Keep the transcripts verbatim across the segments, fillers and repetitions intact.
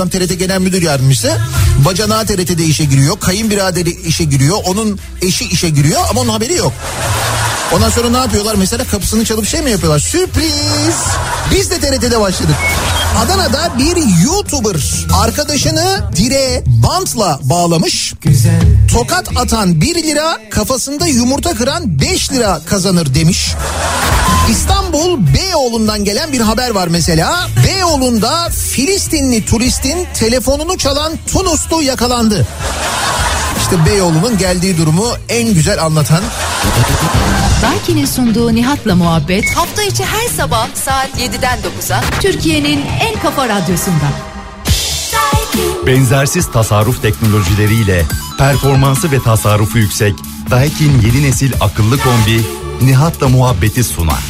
adam T R T Genel Müdür Yardımcısı. Bacanağı T R T'de işe giriyor. Kayınbiraderi işe giriyor. Onun eşi işe giriyor ama onun haberi yok. Ondan sonra ne yapıyorlar? Mesela kapısını çalıp şey mi yapıyorlar? Sürpriz! Biz de T R T'de başladık. Adana'da bir YouTuber arkadaşını direğe bantla bağlamış. Tokat atan bir lira, kafasında yumurta kıran beş lira kazanır demiş. İstanbul Beyoğlu'ndan gelen bir haber var mesela. Beyoğlu'nda Filistinli turistin telefonunu çalan Tunuslu yakalandı. İşte Beyoğlu'nun geldiği durumu en güzel anlatan... Daikin'in sunduğu Nihat'la muhabbet hafta içi her sabah saat yediden dokuza Türkiye'nin en kafa radyosunda. Benzersiz tasarruf teknolojileriyle performansı ve tasarrufu yüksek Daikin yeni nesil akıllı kombi Nihat'la muhabbeti sunar.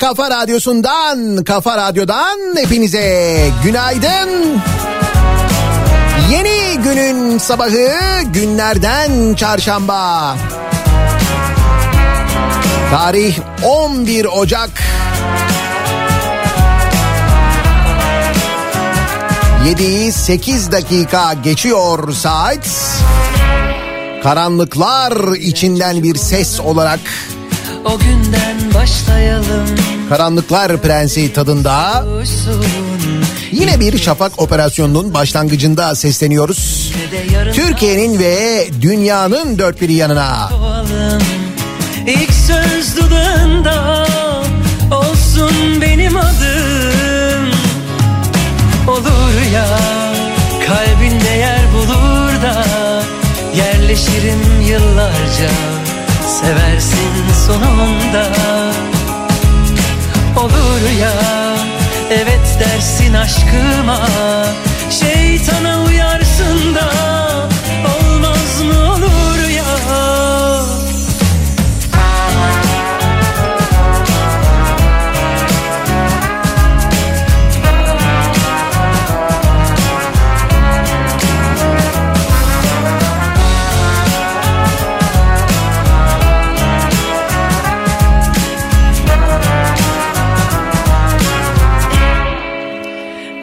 Kafa Radyosu'ndan, Kafa Radyo'dan hepinize günaydın. Yeni günün sabahı günlerden çarşamba. Tarih on bir Ocak. yediyi sekiz dakika geçiyor saat. Karanlıklar içinden bir ses olarak... o günden başlayalım. Karanlıklar Prensi tadında yine bir şafak operasyonunun başlangıcında sesleniyoruz. Türkiye'nin ve dünyanın dört bir yanına. İlk söz dudağında olsun benim adım. Olur ya kalbinde yer bulur da yerleşirim yıllarca. Seversin sonunda. Olur ya evet dersin aşkıma. Şeytana uyarsın da olmaz mı olur ya.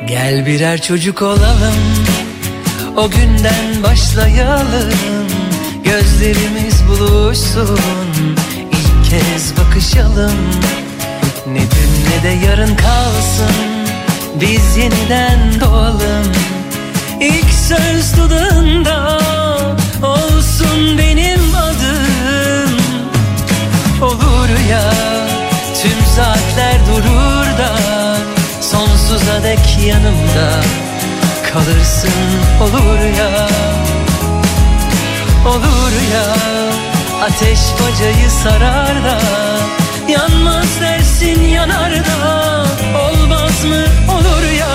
Gel birer çocuk olalım, o günden başlayalım. Gözlerimiz buluşsun, ilk kez bakışalım. Ne dün ne de yarın kalsın, biz yeniden doğalım. İlk söz dudağında olsun benim adım. Olur ya tüm saatler durur da sonsuza dek yanımda kalırsın olur ya. Olur ya ateş bacayı sarar da yanmaz dersin yanar da olmaz mı olur ya.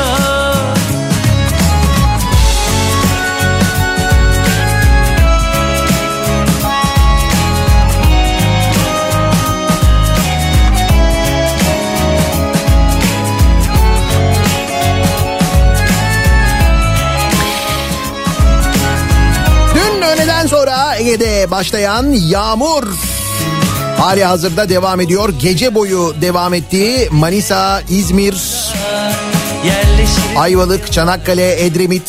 Sonra Ege'de başlayan yağmur hali hazırda devam ediyor. Gece boyu devam ettiği Manisa, İzmir, Ayvalık, Çanakkale, Edremit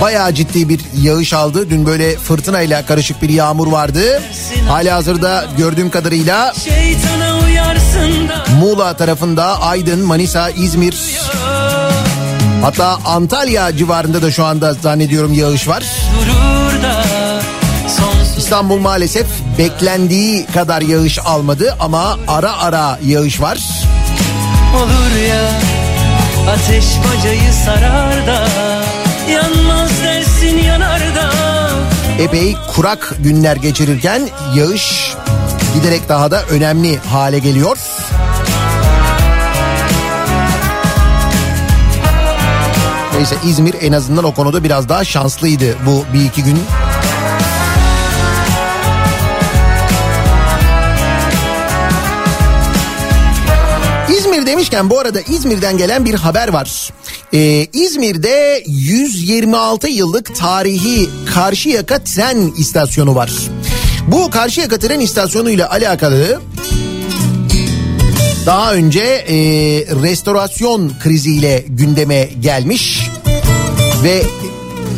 bayağı ciddi bir yağış aldı. Dün böyle fırtınayla karışık bir yağmur vardı. Hali hazırda gördüğüm kadarıyla Muğla tarafında, Aydın, Manisa, İzmir, hatta Antalya civarında da şu anda zannediyorum yağış var. İstanbul maalesef beklendiği kadar yağış almadı ama ara ara yağış var. Olur ya, ateş bacayı sarar da, yanmaz dersin yanar da. Epey kurak günler geçirirken yağış giderek daha da önemli hale geliyor. Neyse İzmir en azından o konuda biraz daha şanslıydı bu bir iki gün. İzmir demişken bu arada İzmir'den gelen bir haber var. Ee, İzmir'de yüz yirmi altı yıllık tarihi Karşıyaka Tren İstasyonu var. Bu Karşıyaka Tren İstasyonu ile alakalı daha önce e, restorasyon kriziyle gündeme gelmiş ve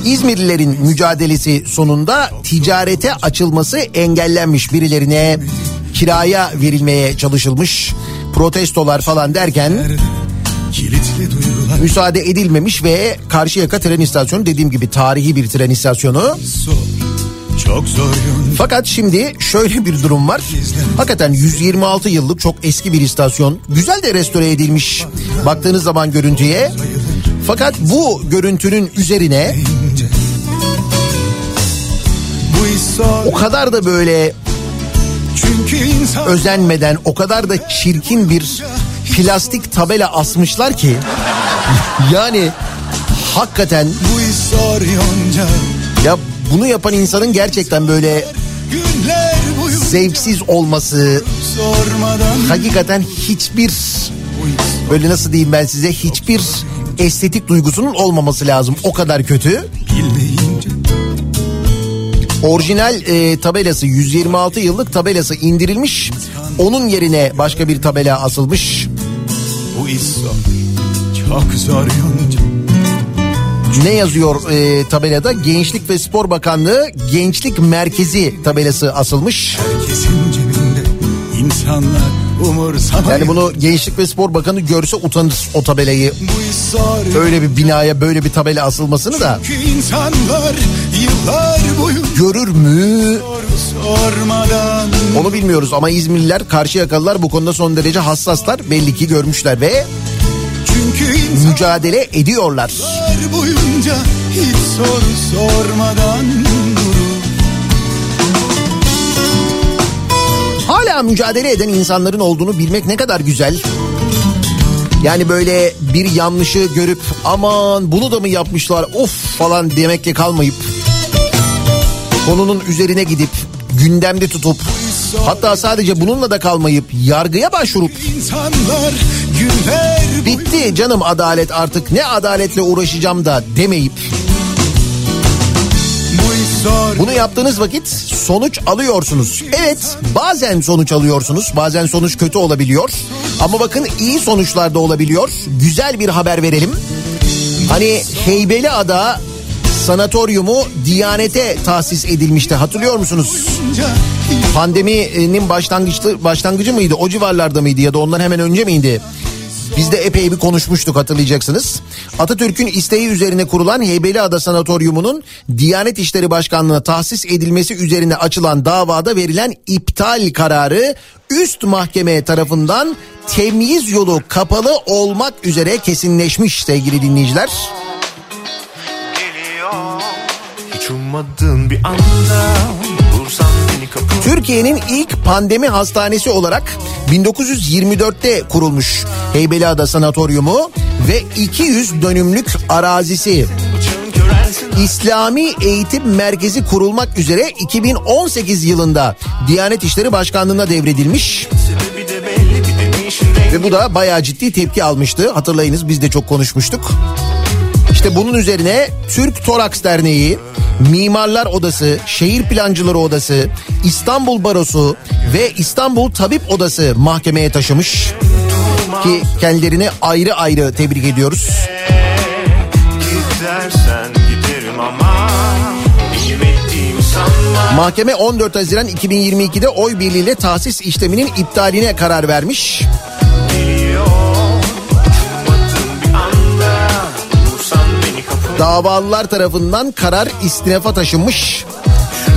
İzmirlilerin mücadelesi sonunda ticarete açılması engellenmiş, birilerine kiraya verilmeye çalışılmış, protestolar falan derken müsaade edilmemiş ve Karşıyaka Tren İstasyonu dediğim gibi tarihi bir tren istasyonu. Fakat şimdi şöyle bir durum var. Hakikaten yüz yirmi altı yıllık çok eski bir istasyon. Güzel de restore edilmiş baktığınız zaman görüntüye. Fakat bu görüntünün üzerine o kadar da böyle özenmeden, o kadar da çirkin bir plastik tabela asmışlar ki yani hakikaten ya bunu yapan insanın gerçekten böyle zevksiz olması, hakikaten hiçbir böyle nasıl diyeyim ben size, hiçbir estetik duygusunun olmaması lazım. O kadar kötü. Orijinal e, tabelası, yüz yirmi altı yıllık tabelası indirilmiş. Onun yerine başka bir tabela asılmış. Bu iş zor. Çok zor yonca. ne yazıyor e, tabelada? Gençlik ve Spor Bakanlığı Gençlik Merkezi tabelası asılmış. Herkesin cebinde insanlar umursamıyor. Yani bunu Gençlik ve Spor Bakanı görse utanır o tabelayı. Öyle bir binaya böyle bir tabela asılmasını da. Çünkü insanlar yıllar boyu görür mü? Sormadan. Onu bilmiyoruz ama İzmirliler, Karşıyakalılar bu konuda son derece hassaslar. Belli ki görmüşler ve mücadele ediyorlar. Boyunca hiç soru sormadan durur. Hala mücadele eden insanların olduğunu bilmek ne kadar güzel. Yani böyle bir yanlışı görüp aman bunu da mı yapmışlar of falan demekle kalmayıp konunun üzerine gidip gündemde tutup hatta sadece bununla da kalmayıp yargıya başvurup bitti canım adalet artık ne adaletle uğraşacağım da demeyip bunu yaptığınız vakit sonuç alıyorsunuz. Evet, bazen sonuç alıyorsunuz, bazen sonuç kötü olabiliyor ama bakın iyi sonuçlar da olabiliyor. Güzel bir haber verelim. Hani Heybeliada Sanatoryumu Diyanet'e tahsis edilmişti, hatırlıyor musunuz? Pandeminin başlangıcı, başlangıcı mıydı, o civarlarda mıydı ya da ondan hemen önce miydi? Biz de epey bir konuşmuştuk, hatırlayacaksınız. Atatürk'ün isteği üzerine kurulan Heybeliada Sanatoryumu'nun Diyanet İşleri Başkanlığı'na tahsis edilmesi üzerine açılan davada verilen iptal kararı üst mahkeme tarafından temyiz yolu kapalı olmak üzere kesinleşmiş sevgili dinleyiciler. Türkiye'nin ilk pandemi hastanesi olarak bin dokuz yüz yirmi dörtte kurulmuş Heybeliada Sanatoryumu ve iki yüz dönümlük arazisi. İslami Eğitim Merkezi kurulmak üzere iki bin on sekiz yılında Diyanet İşleri Başkanlığı'na devredilmiş. Ve bu da bayağı ciddi tepki almıştı. Hatırlayınız, biz de çok konuşmuştuk. İşte bunun üzerine Türk Toraks Derneği, Mimarlar Odası, Şehir Plancıları Odası, İstanbul Barosu ve İstanbul Tabip Odası mahkemeye taşımış ki kendilerini ayrı ayrı tebrik ediyoruz. Mahkeme on dört Haziran iki bin yirmi iki'de oy birliğiyle tahsis işleminin iptaline karar vermiş. Davalılar tarafından karar istinafa taşınmış.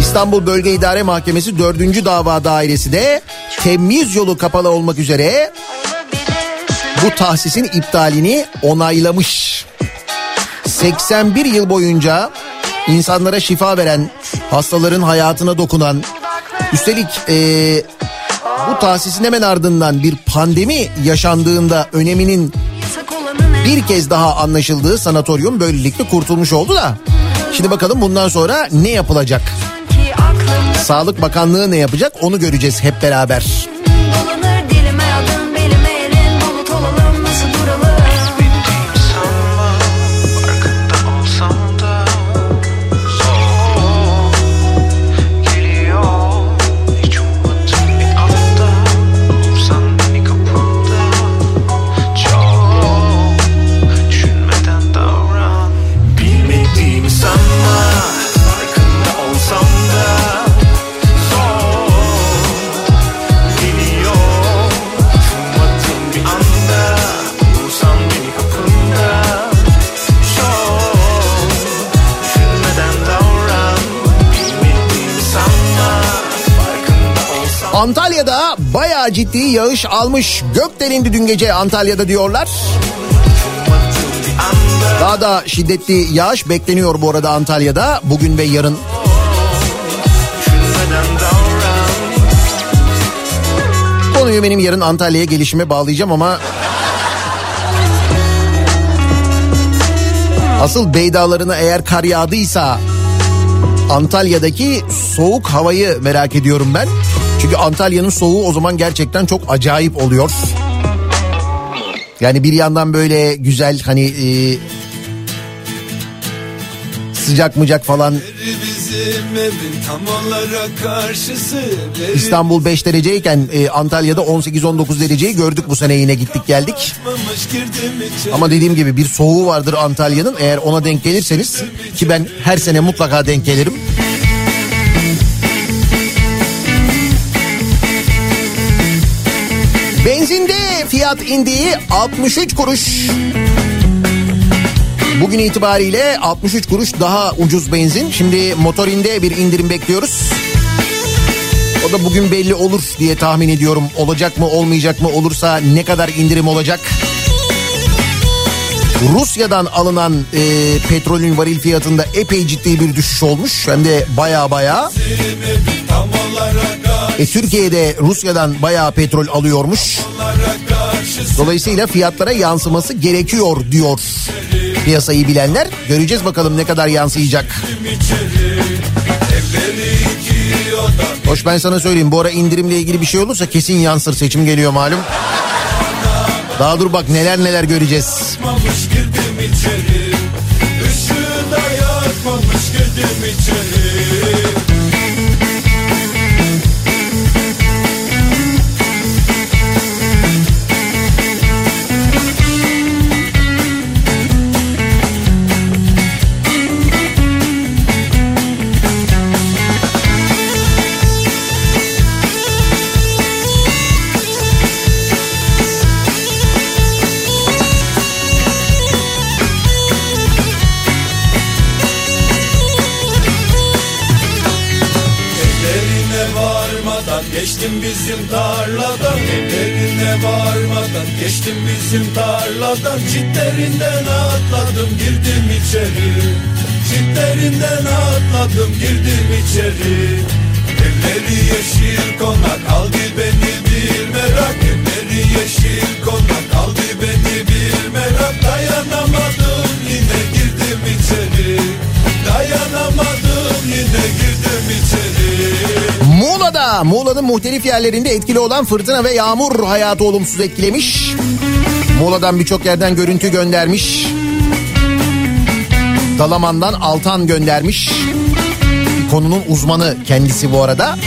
İstanbul Bölge İdare Mahkemesi dördüncü dava dairesi de temyiz yolu kapalı olmak üzere bu tahsisin iptalini onaylamış. seksen bir yıl boyunca insanlara şifa veren, hastaların hayatına dokunan, üstelik ee, bu tahsisin hemen ardından bir pandemi yaşandığında öneminin bir kez daha anlaşıldığı sanatoryum böylelikle kurtulmuş oldu da. Şimdi bakalım bundan sonra ne yapılacak? Sağlık Bakanlığı ne yapacak? Onu göreceğiz hep beraber. Antalya'da bayağı ciddi yağış almış. Gök delindi dün gece Antalya'da diyorlar. Daha da şiddetli yağış bekleniyor bu arada Antalya'da bugün ve yarın. Konuyu benim yarın Antalya'ya gelişime bağlayacağım ama asıl Beydağlarına eğer kar yağdıysa Antalya'daki soğuk havayı merak ediyorum ben. Çünkü Antalya'nın soğuğu o zaman gerçekten çok acayip oluyor. Yani bir yandan böyle güzel hani e, sıcak mıcak falan bizim evin tam olarak karşısı. İstanbul beş dereceyken e, Antalya'da on sekiz on dokuz dereceyi gördük bu sene, yine gittik geldik. Ama dediğim gibi bir soğuğu vardır Antalya'nın, eğer ona denk gelirseniz, ki ben her sene mutlaka denk gelirim. Benzinde fiyat indiği altmış üç kuruş. Bugün itibariyle altmış üç kuruş daha ucuz benzin. Şimdi motorinde bir indirim bekliyoruz. O da bugün belli olur diye tahmin ediyorum. Olacak mı, olmayacak mı? Olursa ne kadar indirim olacak? Rusya'dan alınan e, petrolün varil fiyatında epey ciddi bir düşüş olmuş. Hem de baya baya. E, Türkiye'de Rusya'dan baya petrol alıyormuş. Dolayısıyla fiyatlara yansıması gerekiyor diyor piyasayı bilenler. Göreceğiz bakalım ne kadar yansıyacak. Hoş, ben sana söyleyeyim, bu ara indirimle ilgili bir şey olursa kesin yansır, seçim geliyor malum. Daha dur bak, neler neler göreceğiz. Geçtim bizim tarladan, evlerine varmadan. Geçtim bizim tarladan, çitlerinden atladım girdim içeri. Çitlerinden atladım girdim içeri. Evleri yeşil konak aldı beni bir merak. Evleri yeşil konak aldı beni bir merak. Dayanamadım yine girdim içeri. Dayanamadım yine girdim içeri. Muğla'da, Muğla'nın muhtelif yerlerinde etkili olan fırtına ve yağmur hayatı olumsuz etkilemiş. Muğla'dan birçok yerden görüntü göndermiş. Dalaman'dan Altan göndermiş. Konunun uzmanı kendisi bu arada.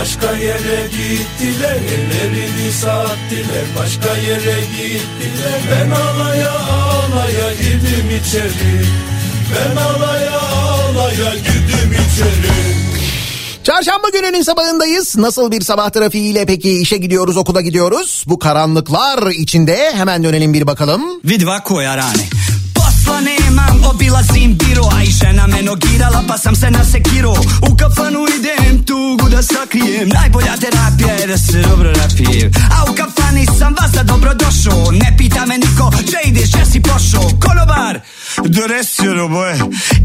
Başka yere gittiler, ellerini sattiler, başka yere gittiler. Ben alaya alaya girdim içeri, ben alaya alaya girdim içeri. Çarşamba gününün sabahındayız. Nasıl bir sabah trafiğiyle peki? İşe gidiyoruz, okula gidiyoruz. Bu karanlıklar içinde hemen dönelim bir bakalım. Vidva kojarani. Pa nemam, obilazim biro, a i žena me nogirala pa sam se nasekirao. U kafanu idem tugu da sakrijem, najbolja terapija je da se dobro napijem. A u kafani sam vas da dobro došao, ne pita me niko če ideš, če si pošao. Konobar, doresio roboje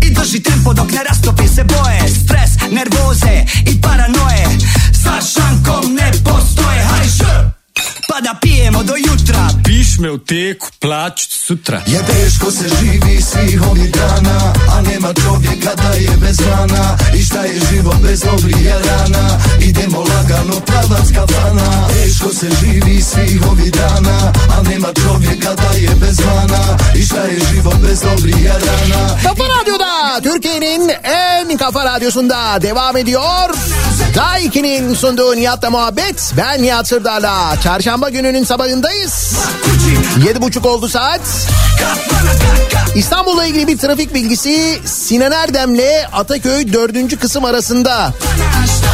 i drži tempo dok ne rastopi se boje. Stres, nervoze i paranoje, sa šankom ne postoje. Hajš! Pa da pijemo do jutra. Piš me u teku, plaću sutra. Je teško se živi svih ovih dana, a nema čovjeka da je bez rana. I šta je život bez dobrih rana? Idemo lagano pravac kafana. Teško se živi svih ovih dana, a nema čovjeka da je bez rana. I šta je život bez dobrih rana? Kafa Radyo'da, Türkiye'nin en kafa radyosunda devam ediyor Daikin'in sunduğu Nihat'la muhabbet. Ben Nihat Sırdar'la. Çarşamba gününün sabahındayız. Yedi buçuk oldu saat. İstanbul'la ilgili bir trafik bilgisi. Sinan Erdem'le Ataköy dördüncü kısım arasında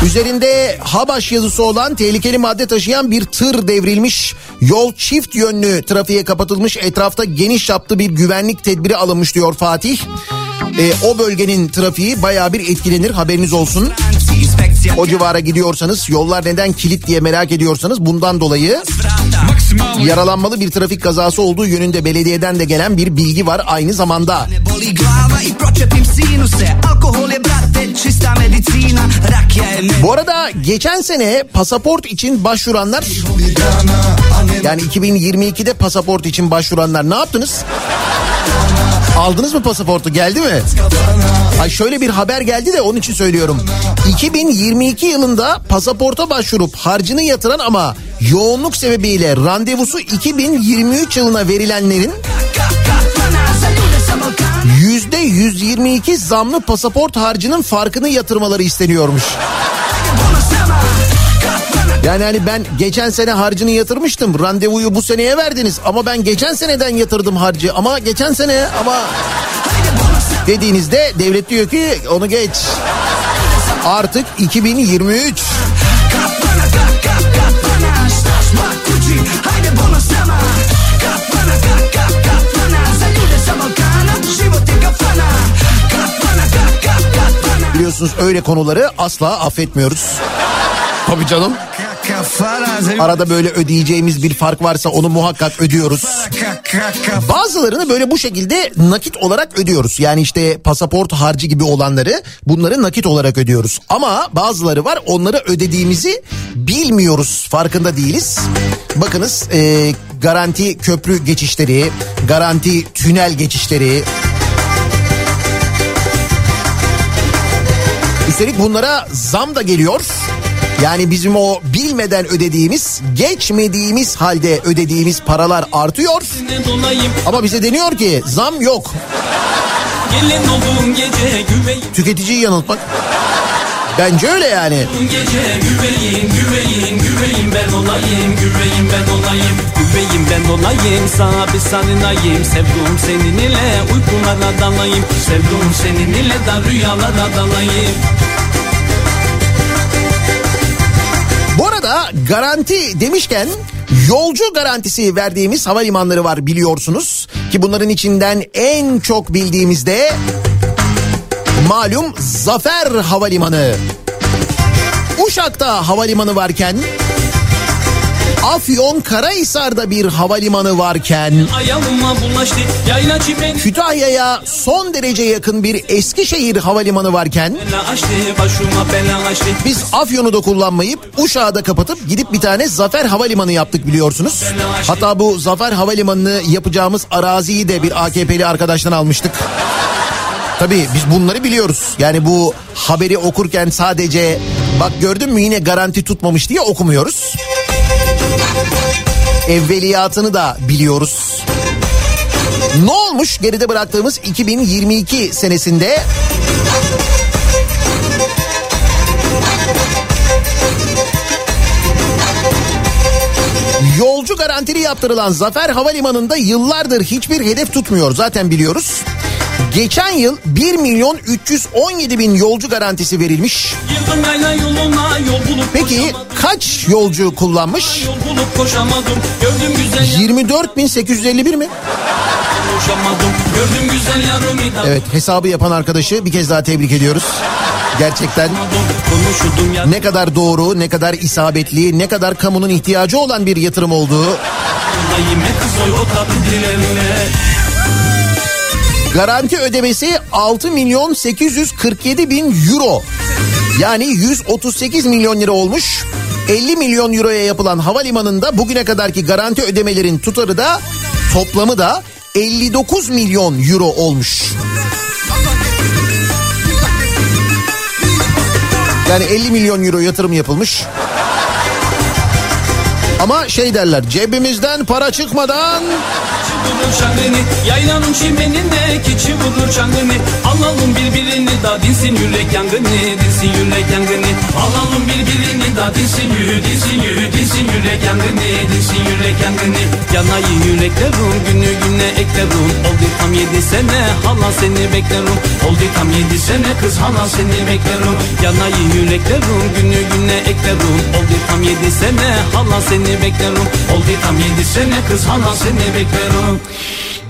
üzerinde Habaş yazısı olan tehlikeli madde taşıyan bir tır devrilmiş. Yol çift yönlü trafiğe kapatılmış. Etrafta geniş çaplı bir güvenlik tedbiri alınmış diyor Fatih. E, o bölgenin trafiği bayağı bir etkilenir, haberiniz olsun. O civara gidiyorsanız, yollar neden kilit diye merak ediyorsanız bundan dolayı yaralanmalı bir trafik kazası olduğu yönünde belediyeden de gelen bir bilgi var aynı zamanda. Bu arada geçen sene pasaport için başvuranlar, yani iki bin yirmi ikide pasaport için başvuranlar, ne yaptınız? Aldınız mı pasaportu, geldi mi? Ay şöyle bir haber geldi de onun için söylüyorum. iki bin yirmi iki yılında pasaporta başvurup harcını yatıran ama yoğunluk sebebiyle randevusu iki bin yirmi üç yılına verilenlerin yüzde yüz yirmi iki zamlı pasaport harcının farkını yatırmaları isteniyormuş. Yani hani ben geçen sene harcını yatırmıştım. Randevuyu bu seneye verdiniz. Ama ben geçen seneden yatırdım harcı. Ama geçen sene ama... Dediğinizde devlet diyor ki onu geç. Artık iki bin yirmi üç. Biliyorsunuz öyle konuları asla affetmiyoruz. Tabii canım. Arada böyle ödeyeceğimiz bir fark varsa onu muhakkak ödüyoruz. Bazılarını böyle bu şekilde nakit olarak ödüyoruz. Yani işte pasaport harcı gibi olanları, bunları nakit olarak ödüyoruz. Ama bazıları var, onları ödediğimizi bilmiyoruz, farkında değiliz. Bakınız e, garanti köprü geçişleri, garanti tünel geçişleri... Üstelik bunlara zam da geliyor. Yani bizim o bilmeden ödediğimiz, geçmediğimiz halde ödediğimiz paralar artıyor. Ama bize deniyor ki zam yok. Gece, tüketiciyi yanıltmak. Bence öyle yani. Gece, güveyim, güveyim, güveyim ben olayım, güveyim ben olayım, güveyim ben olayım, sana bir sarılayım, sevdum senin ile uykulara dalayım, sevdum senin ile de rüyalara dalayım. Bu arada garanti demişken yolcu garantisi verdiğimiz havalimanları var biliyorsunuz ki bunların içinden en çok bildiğimiz de malum Zafer Havalimanı. Uşak'ta havalimanı varken, Afyonkarahisar'da bir havalimanı varken, Kütahya'ya son derece yakın bir Eskişehir havalimanı varken, biz Afyon'u da kullanmayıp Uşak'ı da kapatıp gidip bir tane Zafer Havalimanı yaptık biliyorsunuz. Hatta bu Zafer Havalimanı'nı yapacağımız araziyi de bir A K P'li arkadaştan almıştık. Tabii biz bunları biliyoruz. Yani bu haberi okurken sadece bak gördün mü yine garanti tutmamış diye okumuyoruz. Evveliyatını da biliyoruz. Ne olmuş? Geride bıraktığımız iki bin yirmi iki senesinde yolcu garantili yaptırılan Zafer Havalimanı'nda yıllardır hiçbir hedef tutmuyor. Zaten biliyoruz. Geçen yıl bir milyon üç yüz on yedi bin yolcu garantisi verilmiş. Peki kaç yolcu kullanmış? yirmi dört bin sekiz yüz elli bir mi? Evet, hesabı yapan arkadaşı bir kez daha tebrik ediyoruz. Gerçekten ne kadar doğru, ne kadar isabetli, ne kadar kamunun ihtiyacı olan bir yatırım olduğu... Garanti ödemesi altı milyon sekiz yüz kırk yedi bin euro. Yani yüz otuz sekiz milyon lira olmuş. elli milyon euroya yapılan havalimanında bugüne kadarki garanti ödemelerin tutarı da, toplamı da elli dokuz milyon euro olmuş. Yani elli milyon euro yatırım yapılmış. Ama şey derler, cebimizden para çıkmadan...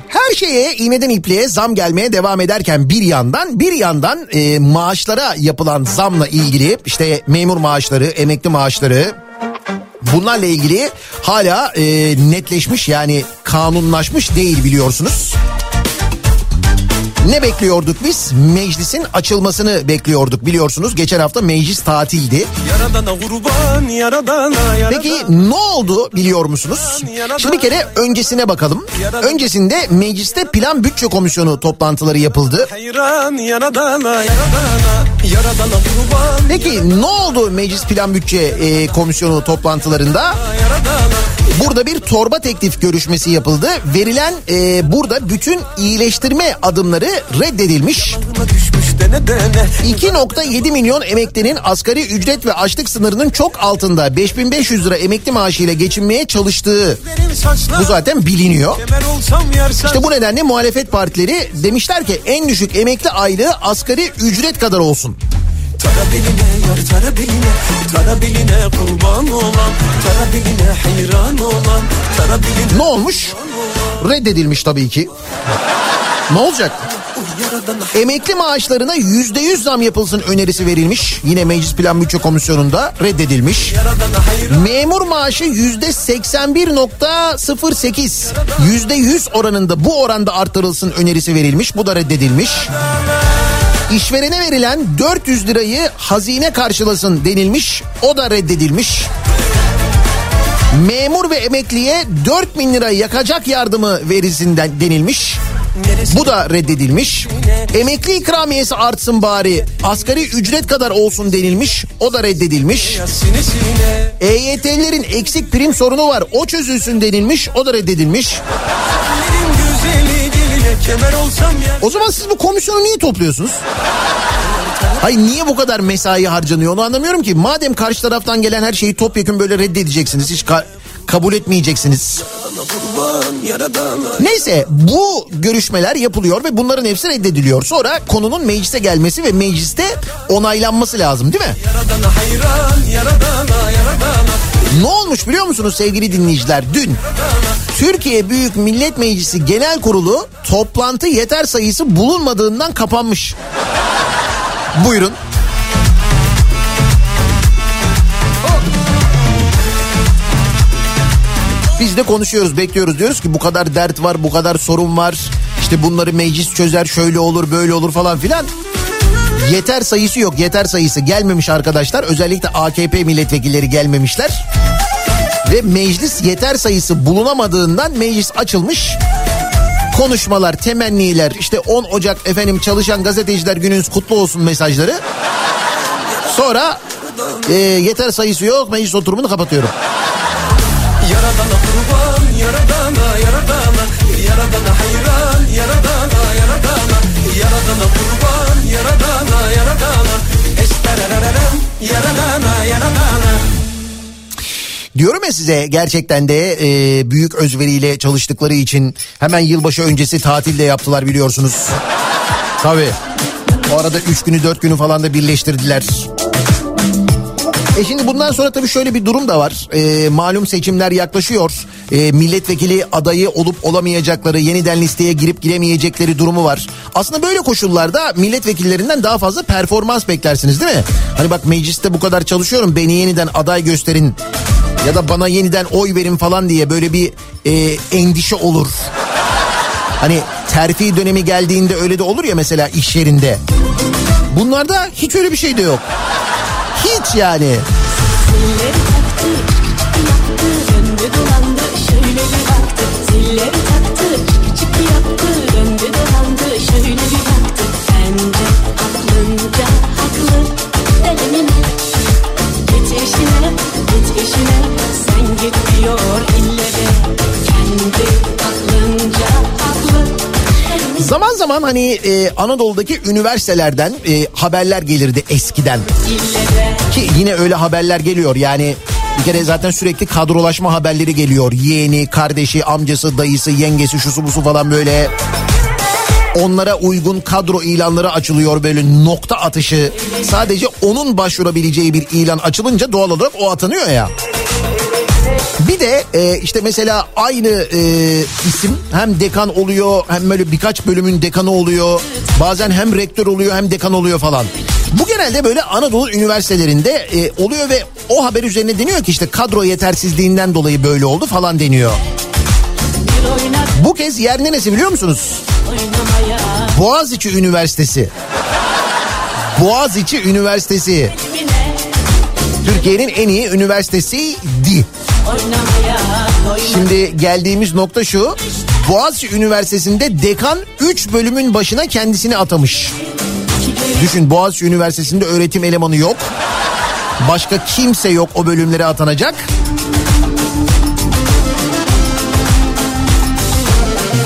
Her şeye iğneden ipliğe zam gelmeye devam ederken bir yandan bir yandan e, maaşlara yapılan zamla ilgili, işte memur maaşları, emekli maaşları, bunlarla ilgili hala e, netleşmiş yani kanunlaşmış değil biliyorsunuz. Ne bekliyorduk biz? Meclisin açılmasını bekliyorduk, biliyorsunuz. Geçen hafta meclis tatildi. Yaradana kurban, yaradana, yaradana. Peki ne oldu biliyor musunuz? Şimdi bir kere öncesine bakalım. Yaradana. Öncesinde mecliste plan bütçe komisyonu toplantıları yapıldı. Hayran, yaradana, yaradana, yaradana kurban. Peki yaradana. Ne oldu meclis plan bütçe e, komisyonu toplantılarında? Yaradana, yaradana. Burada bir torba teklif görüşmesi yapıldı. Verilen e, burada bütün iyileştirme adımları reddedilmiş. iki virgül yedi milyon emeklinin asgari ücret ve açlık sınırının çok altında beş bin beş yüz lira emekli maaşıyla geçinmeye çalıştığı, bu zaten biliniyor. İşte bu nedenle muhalefet partileri demişler ki en düşük emekli aylığı asgari ücret kadar olsun. Tara beline yar, tara beline, tara beline kurban olan, tara beline hayran olan, tara beline... Ne olmuş? Reddedilmiş tabii ki. Ne olacak? Emekli maaşlarına yüzde yüz zam yapılsın önerisi verilmiş. Yine Meclis Plan Bütçe Komisyonu'nda reddedilmiş. Memur maaşı yüzde seksen bir nokta sıfır sekiz, yüzde yüz oranında, bu oranda artırılsın önerisi verilmiş. Bu da reddedilmiş. İşverene verilen dört yüz lirayı hazine karşılasın denilmiş. O da reddedilmiş. Memur ve emekliye dört bin lira yakacak yardımı verilsin denilmiş. Bu da reddedilmiş. Emekli ikramiyesi artsın bari, asgari ücret kadar olsun denilmiş. O da reddedilmiş. E Y T'lerin eksik prim sorunu var, o çözülsün denilmiş. O da reddedilmiş. O zaman siz bu komisyonu niye topluyorsunuz? Hayır, niye bu kadar mesai harcanıyor onu anlamıyorum ki. Madem karşı taraftan gelen her şeyi topyekun böyle reddedeceksiniz, hiç ka- kabul etmeyeceksiniz. Neyse, bu görüşmeler yapılıyor ve bunların hepsi reddediliyor. Sonra konunun meclise gelmesi ve mecliste onaylanması lazım, değil mi? Yaradana hayran, yaradana, yaradana. Ne olmuş biliyor musunuz sevgili dinleyiciler? Dün Türkiye Büyük Millet Meclisi Genel Kurulu toplantı yeter sayısı bulunmadığından kapanmış. Buyurun. Biz de konuşuyoruz, bekliyoruz, diyoruz ki bu kadar dert var, bu kadar sorun var, İşte bunları meclis çözer, şöyle olur, böyle olur falan filan. Yeter sayısı yok, yeter sayısı gelmemiş arkadaşlar. Özellikle A K P milletvekilleri gelmemişler. Ve meclis yeter sayısı bulunamadığından meclis açılmış. Konuşmalar, temenniler, işte on Ocak efendim çalışan gazeteciler gününüz kutlu olsun mesajları. Sonra e, yeter sayısı yok, meclis oturumunu kapatıyorum. Yaradana kurban, yaradana, yaradana, yaradana hayran, yaradana, yaradana, yaradana kurban, yaradana, yaradana, esterererem, yaradana, yaradana. Diyorum ya size, gerçekten de e, büyük özveriyle çalıştıkları için hemen yılbaşı öncesi tatil de yaptılar biliyorsunuz. Tabii. O arada üç günü dört günü falan da birleştirdiler. E şimdi bundan sonra tabii şöyle bir durum da var. E, malum seçimler yaklaşıyor. E, milletvekili adayı olup olamayacakları, yeniden listeye girip giremeyecekleri durumu var. Aslında böyle koşullarda milletvekillerinden daha fazla performans beklersiniz, değil mi? Hani bak, mecliste bu kadar çalışıyorum, beni yeniden aday gösterin ya da bana yeniden oy verin falan diye böyle bir e, endişe olur. Hani terfi dönemi geldiğinde öyle de olur ya mesela iş yerinde. Bunlarda hiç öyle bir şey de yok. Hiç yani. Zilleri taktı, yaptı, döndü dolandı, şöyle bir baktı. Zilleri taktı, çıktı yaptı, döndü dolandı, şöyle bir baktı. Bence aklınca haklı, denemem. Git işine, git işine, sen git diyor ille de. Kendi aklınca haklı. Zaman zaman hani e, Anadolu'daki üniversitelerden e, haberler gelirdi eskiden. Ki yine öyle haberler geliyor yani, bir kere zaten sürekli kadrolaşma haberleri geliyor. Yeğeni, kardeşi, amcası, dayısı, yengesi, şusu busu falan, böyle onlara uygun kadro ilanları açılıyor böyle nokta atışı. Sadece onun başvurabileceği bir ilan açılınca doğal olarak o atanıyor ya. Bir de e, işte mesela aynı e, isim hem dekan oluyor, hem böyle birkaç bölümün dekanı oluyor. Bazen hem rektör oluyor hem dekan oluyor falan. Bu genelde böyle Anadolu üniversitelerinde e, oluyor ve o haber üzerine deniyor ki işte kadro yetersizliğinden dolayı böyle oldu falan deniyor. Bu kez yer neresi biliyor musunuz? Boğaziçi Üniversitesi. Boğaziçi Üniversitesi. Türkiye'nin en iyi üniversitesiydi. Şimdi geldiğimiz nokta şu. Boğaziçi Üniversitesi'nde dekan üç bölümün başına kendisini atamış. Düşün, Boğaziçi Üniversitesi'nde öğretim elemanı yok. Başka kimse yok o bölümlere atanacak.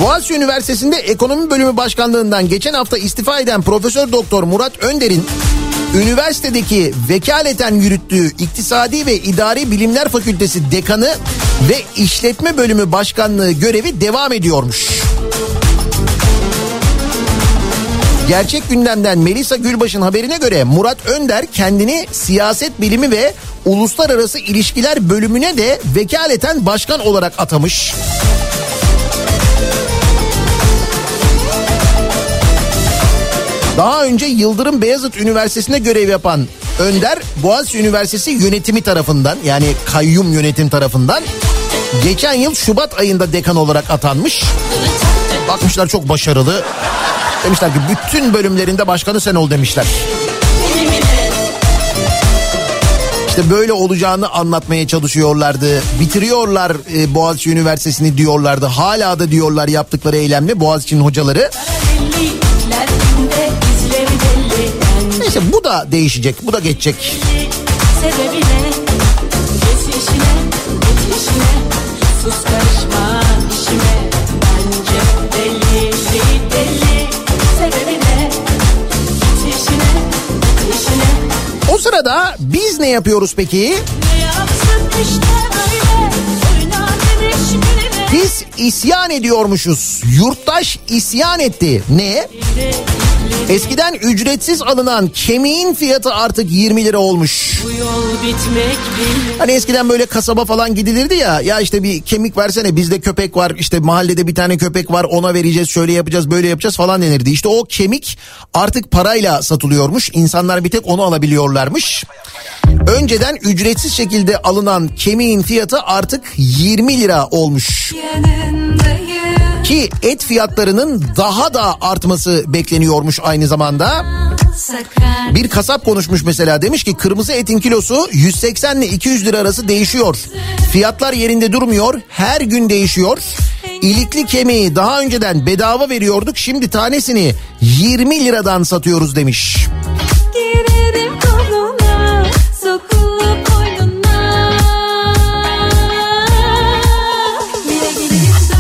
Boğaziçi Üniversitesi'nde ekonomi bölümü başkanlığından geçen hafta istifa eden Profesör Doktor Murat Önder'in üniversitedeki vekaleten yürüttüğü İktisadi ve İdari Bilimler Fakültesi Dekanı ve İşletme Bölümü Başkanlığı görevi devam ediyormuş. Gerçek gündemden Melisa Gülbaş'ın haberine göre Murat Önder kendini siyaset bilimi ve uluslararası ilişkiler bölümüne de vekaleten başkan olarak atamış. Daha önce Yıldırım Beyazıt Üniversitesi'nde görev yapan Önder, Boğaziçi Üniversitesi yönetimi tarafından, yani kayyum yönetim tarafından geçen yıl Şubat ayında dekan olarak atanmış. Bakmışlar çok başarılı. Demişler ki bütün bölümlerinde başkanı sen ol demişler. İşte böyle olacağını anlatmaya çalışıyorlardı. Bitiriyorlar Boğaziçi Üniversitesi'ni diyorlardı. Hala da diyorlar yaptıkları eylemle Boğaziçi'nin hocaları. İşte bu da değişecek, bu da geçecek. Sebebine, geçişine, geçişine, sus karışma işime. Bence deli, deli, deli. Sebebine, geçişine, geçişine. O sırada biz ne yapıyoruz peki? Ne yapsın işte böyle, oynadın eşbirine. Biz isyan ediyormuşuz. Yurttaş isyan etti. Ne? Eskiden ücretsiz alınan kemiğin fiyatı artık yirmi lira olmuş. Hani eskiden böyle kasaba falan gidilirdi ya. Ya işte bir kemik versene, bizde köpek var, işte mahallede bir tane köpek var, ona vereceğiz, şöyle yapacağız, böyle yapacağız falan denirdi. İşte o kemik artık parayla satılıyormuş. İnsanlar bir tek onu alabiliyorlarmış. Önceden ücretsiz şekilde alınan kemiğin fiyatı artık yirmi lira olmuş. Ki et fiyatlarının daha da artması bekleniyormuş aynı zamanda. Bir kasap konuşmuş mesela, demiş ki kırmızı etin kilosu yüz seksen ile iki yüz lira arası değişiyor. Fiyatlar yerinde durmuyor, her gün değişiyor. İlikli kemiği daha önceden bedava veriyorduk, şimdi tanesini yirmi liradan satıyoruz demiş.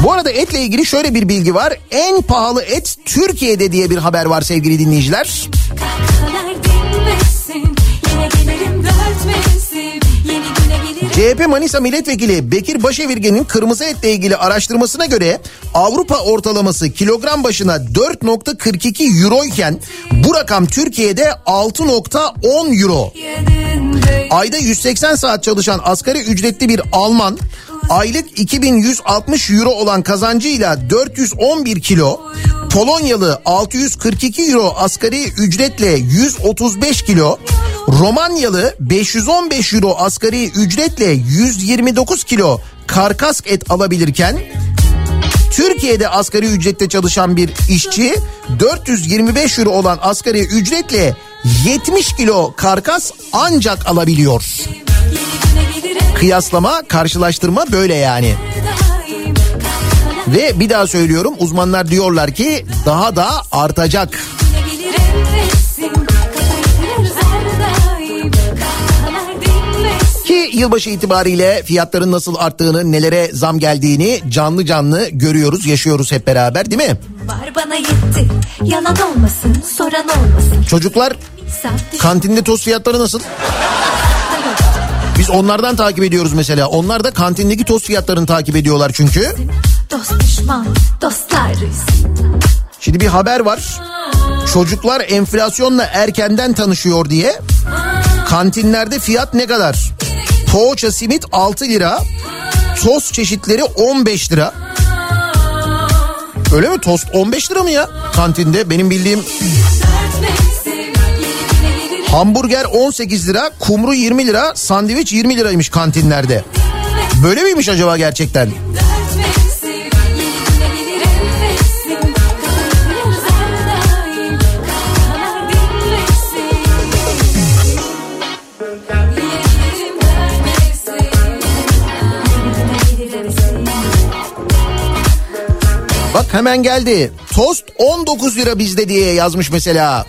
Bu arada etle ilgili şöyle bir bilgi var. En pahalı et Türkiye'de diye bir haber var sevgili dinleyiciler. C H P Manisa Milletvekili Bekir Başevirgen'in kırmızı etle ilgili araştırmasına göre Avrupa ortalaması kilogram başına dört virgül kırk iki euro iken bu rakam Türkiye'de altı virgül on euro. Ayda yüz seksen saat çalışan asgari ücretli bir Alman aylık iki bin yüz altmış euro olan kazancıyla dört yüz on bir kilo, Polonyalı altı yüz kırk iki euro asgari ücretle yüz otuz beş kilo, Romanyalı beş yüz on beş euro asgari ücretle yüz yirmi dokuz kilo karkas et alabilirken Türkiye'de asgari ücrette çalışan bir işçi dört yüz yirmi beş euro olan asgari ücretle yetmiş kilo karkas ancak alabiliyor. Kıyaslama, karşılaştırma böyle yani. Ve bir daha söylüyorum, uzmanlar diyorlar ki daha da artacak. Ki yılbaşı itibariyle fiyatların nasıl arttığını, nelere zam geldiğini canlı canlı görüyoruz, yaşıyoruz hep beraber, değil mi? Var bana yetti, yalan olmasın, soran olmasın. Çocuklar, kantinde tost fiyatları nasıl? Biz onlardan takip ediyoruz mesela. Onlar da kantindeki tost fiyatlarını takip ediyorlar çünkü. Dost düşman, dostlarız. Şimdi bir haber var. Çocuklar enflasyonla erkenden tanışıyor diye. Kantinlerde fiyat ne kadar? Poğaça, simit altı lira. Tost çeşitleri on beş lira. Öyle mi? Tost on beş lira mı ya? Kantinde benim bildiğim... Hamburger on sekiz lira, kumru yirmi lira, sandviç yirmi liraymış kantinlerde. Böyle miymiş acaba gerçekten? Bak hemen geldi. Tost on dokuz lira bizde diye yazmış mesela.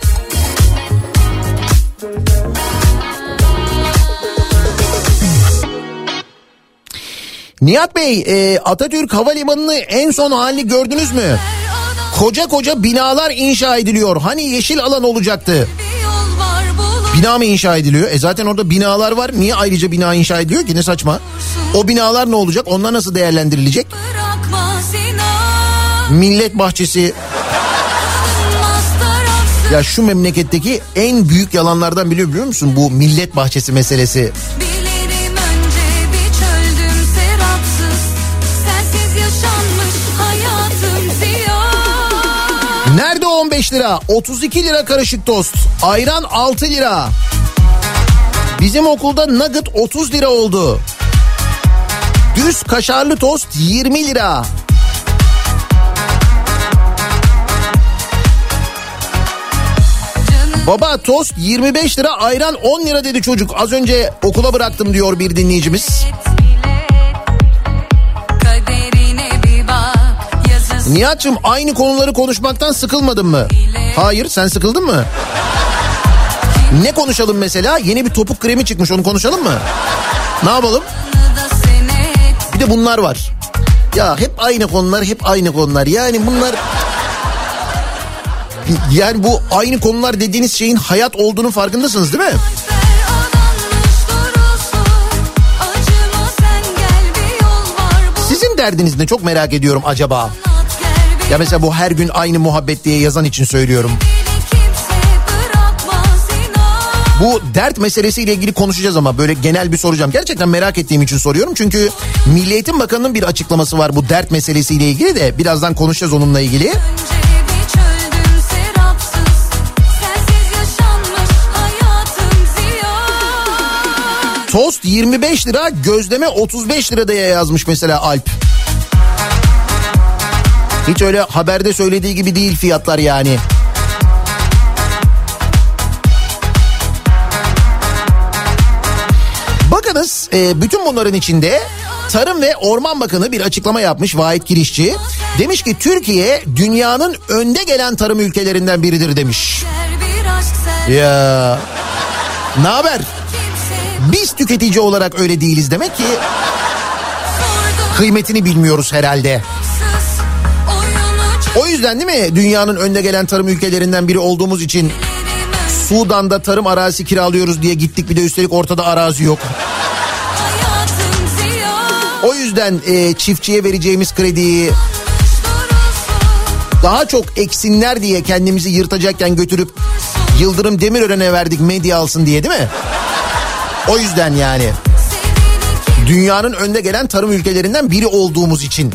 Nihat Bey, e, Atatürk Havalimanı'nı en son halini gördünüz mü? Koca koca binalar inşa ediliyor. Hani yeşil alan olacaktı. Bina mı inşa ediliyor? E zaten orada binalar var. Niye ayrıca bina inşa ediliyor ki? Ne saçma. O binalar ne olacak? Onlar nasıl değerlendirilecek? Millet bahçesi. Ya şu memleketteki en büyük yalanlardan biliyor biliyor musun? Bu millet bahçesi meselesi. Nerede on beş lira? otuz iki lira karışık tost. Ayran altı lira. Bizim okulda nugget otuz lira oldu. Düz kaşarlı tost yirmi lira. Baba tost yirmi beş lira, ayran on lira dedi çocuk. Az önce okula bıraktım diyor bir dinleyicimiz. Nihat'cığım aynı konuları konuşmaktan sıkılmadın mı? Hayır, sen sıkıldın mı? Ne konuşalım mesela? Yeni bir topuk kremi çıkmış, onu konuşalım mı? Ne yapalım? Bir de bunlar var. Ya hep aynı konular, hep aynı konular. Yani bunlar... Yani bu aynı konular dediğiniz şeyin hayat olduğunun farkındasınız değil mi? Sizin derdiniz ne? Çok merak ediyorum acaba. Ya mesela bu her gün aynı muhabbet diye yazan için söylüyorum. Bu dert meselesiyle ilgili konuşacağız ama böyle genel bir soracağım. Gerçekten merak ettiğim için soruyorum. Çünkü Milli Eğitim Bakanı'nın bir açıklaması var bu dert meselesiyle ilgili de. Birazdan konuşacağız onunla ilgili. Tost yirmi beş lira, gözleme otuz beş lira diye yazmış mesela Alp. Hiç öyle haberde söylediği gibi değil fiyatlar yani. Bakınız, bütün bunların içinde Tarım ve Orman Bakanı bir açıklama yapmış, Vahit Girişçi. Demiş ki Türkiye dünyanın önde gelen tarım ülkelerinden biridir demiş. Ya ne haber? Biz tüketici olarak öyle değiliz demek ki, kıymetini bilmiyoruz herhalde. O yüzden değil mi dünyanın önde gelen tarım ülkelerinden biri olduğumuz için Sudan'da tarım arazisi kiralıyoruz diye gittik, bir de üstelik ortada arazi yok. O yüzden e, çiftçiye vereceğimiz krediyi daha çok eksinler diye kendimizi yırtacakken götürüp Yıldırım Demirören'e verdik, medya alsın diye değil mi? O yüzden yani dünyanın önde gelen tarım ülkelerinden biri olduğumuz için.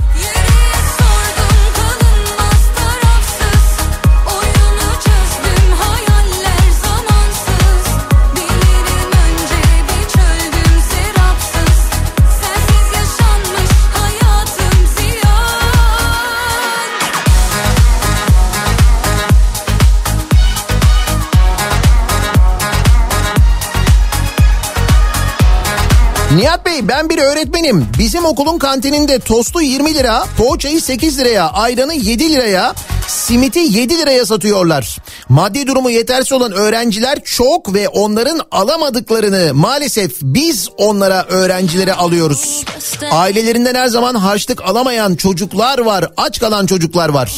Nihat Bey, ben bir öğretmenim. Bizim okulun kantininde tostu yirmi lira, poğaçayı sekiz liraya, ayranı yedi liraya, simiti yedi liraya satıyorlar. Maddi durumu yetersiz olan öğrenciler çok ve onların alamadıklarını maalesef biz onlara, öğrencilere alıyoruz. Ailelerinden her zaman harçlık alamayan çocuklar var, aç kalan çocuklar var.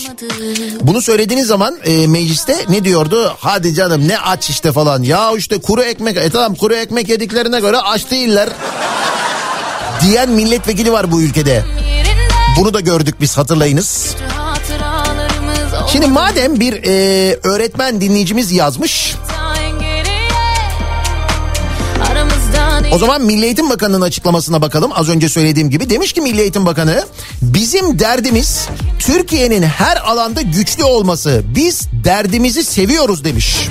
Bunu söylediğiniz zaman e, mecliste ne diyordu? Hadi canım ne aç işte falan. Ya işte kuru ekmek, e tamam kuru ekmek yediklerine göre aç değiller diyen milletvekili var bu ülkede. Bunu da gördük biz, hatırlayınız. Şimdi madem bir e, öğretmen dinleyicimiz yazmış, o zaman Milli Eğitim Bakanı'nın açıklamasına bakalım. Az önce söylediğim gibi demiş ki Milli Eğitim Bakanı, bizim derdimiz Türkiye'nin her alanda güçlü olması. Biz derdimizi seviyoruz demiş.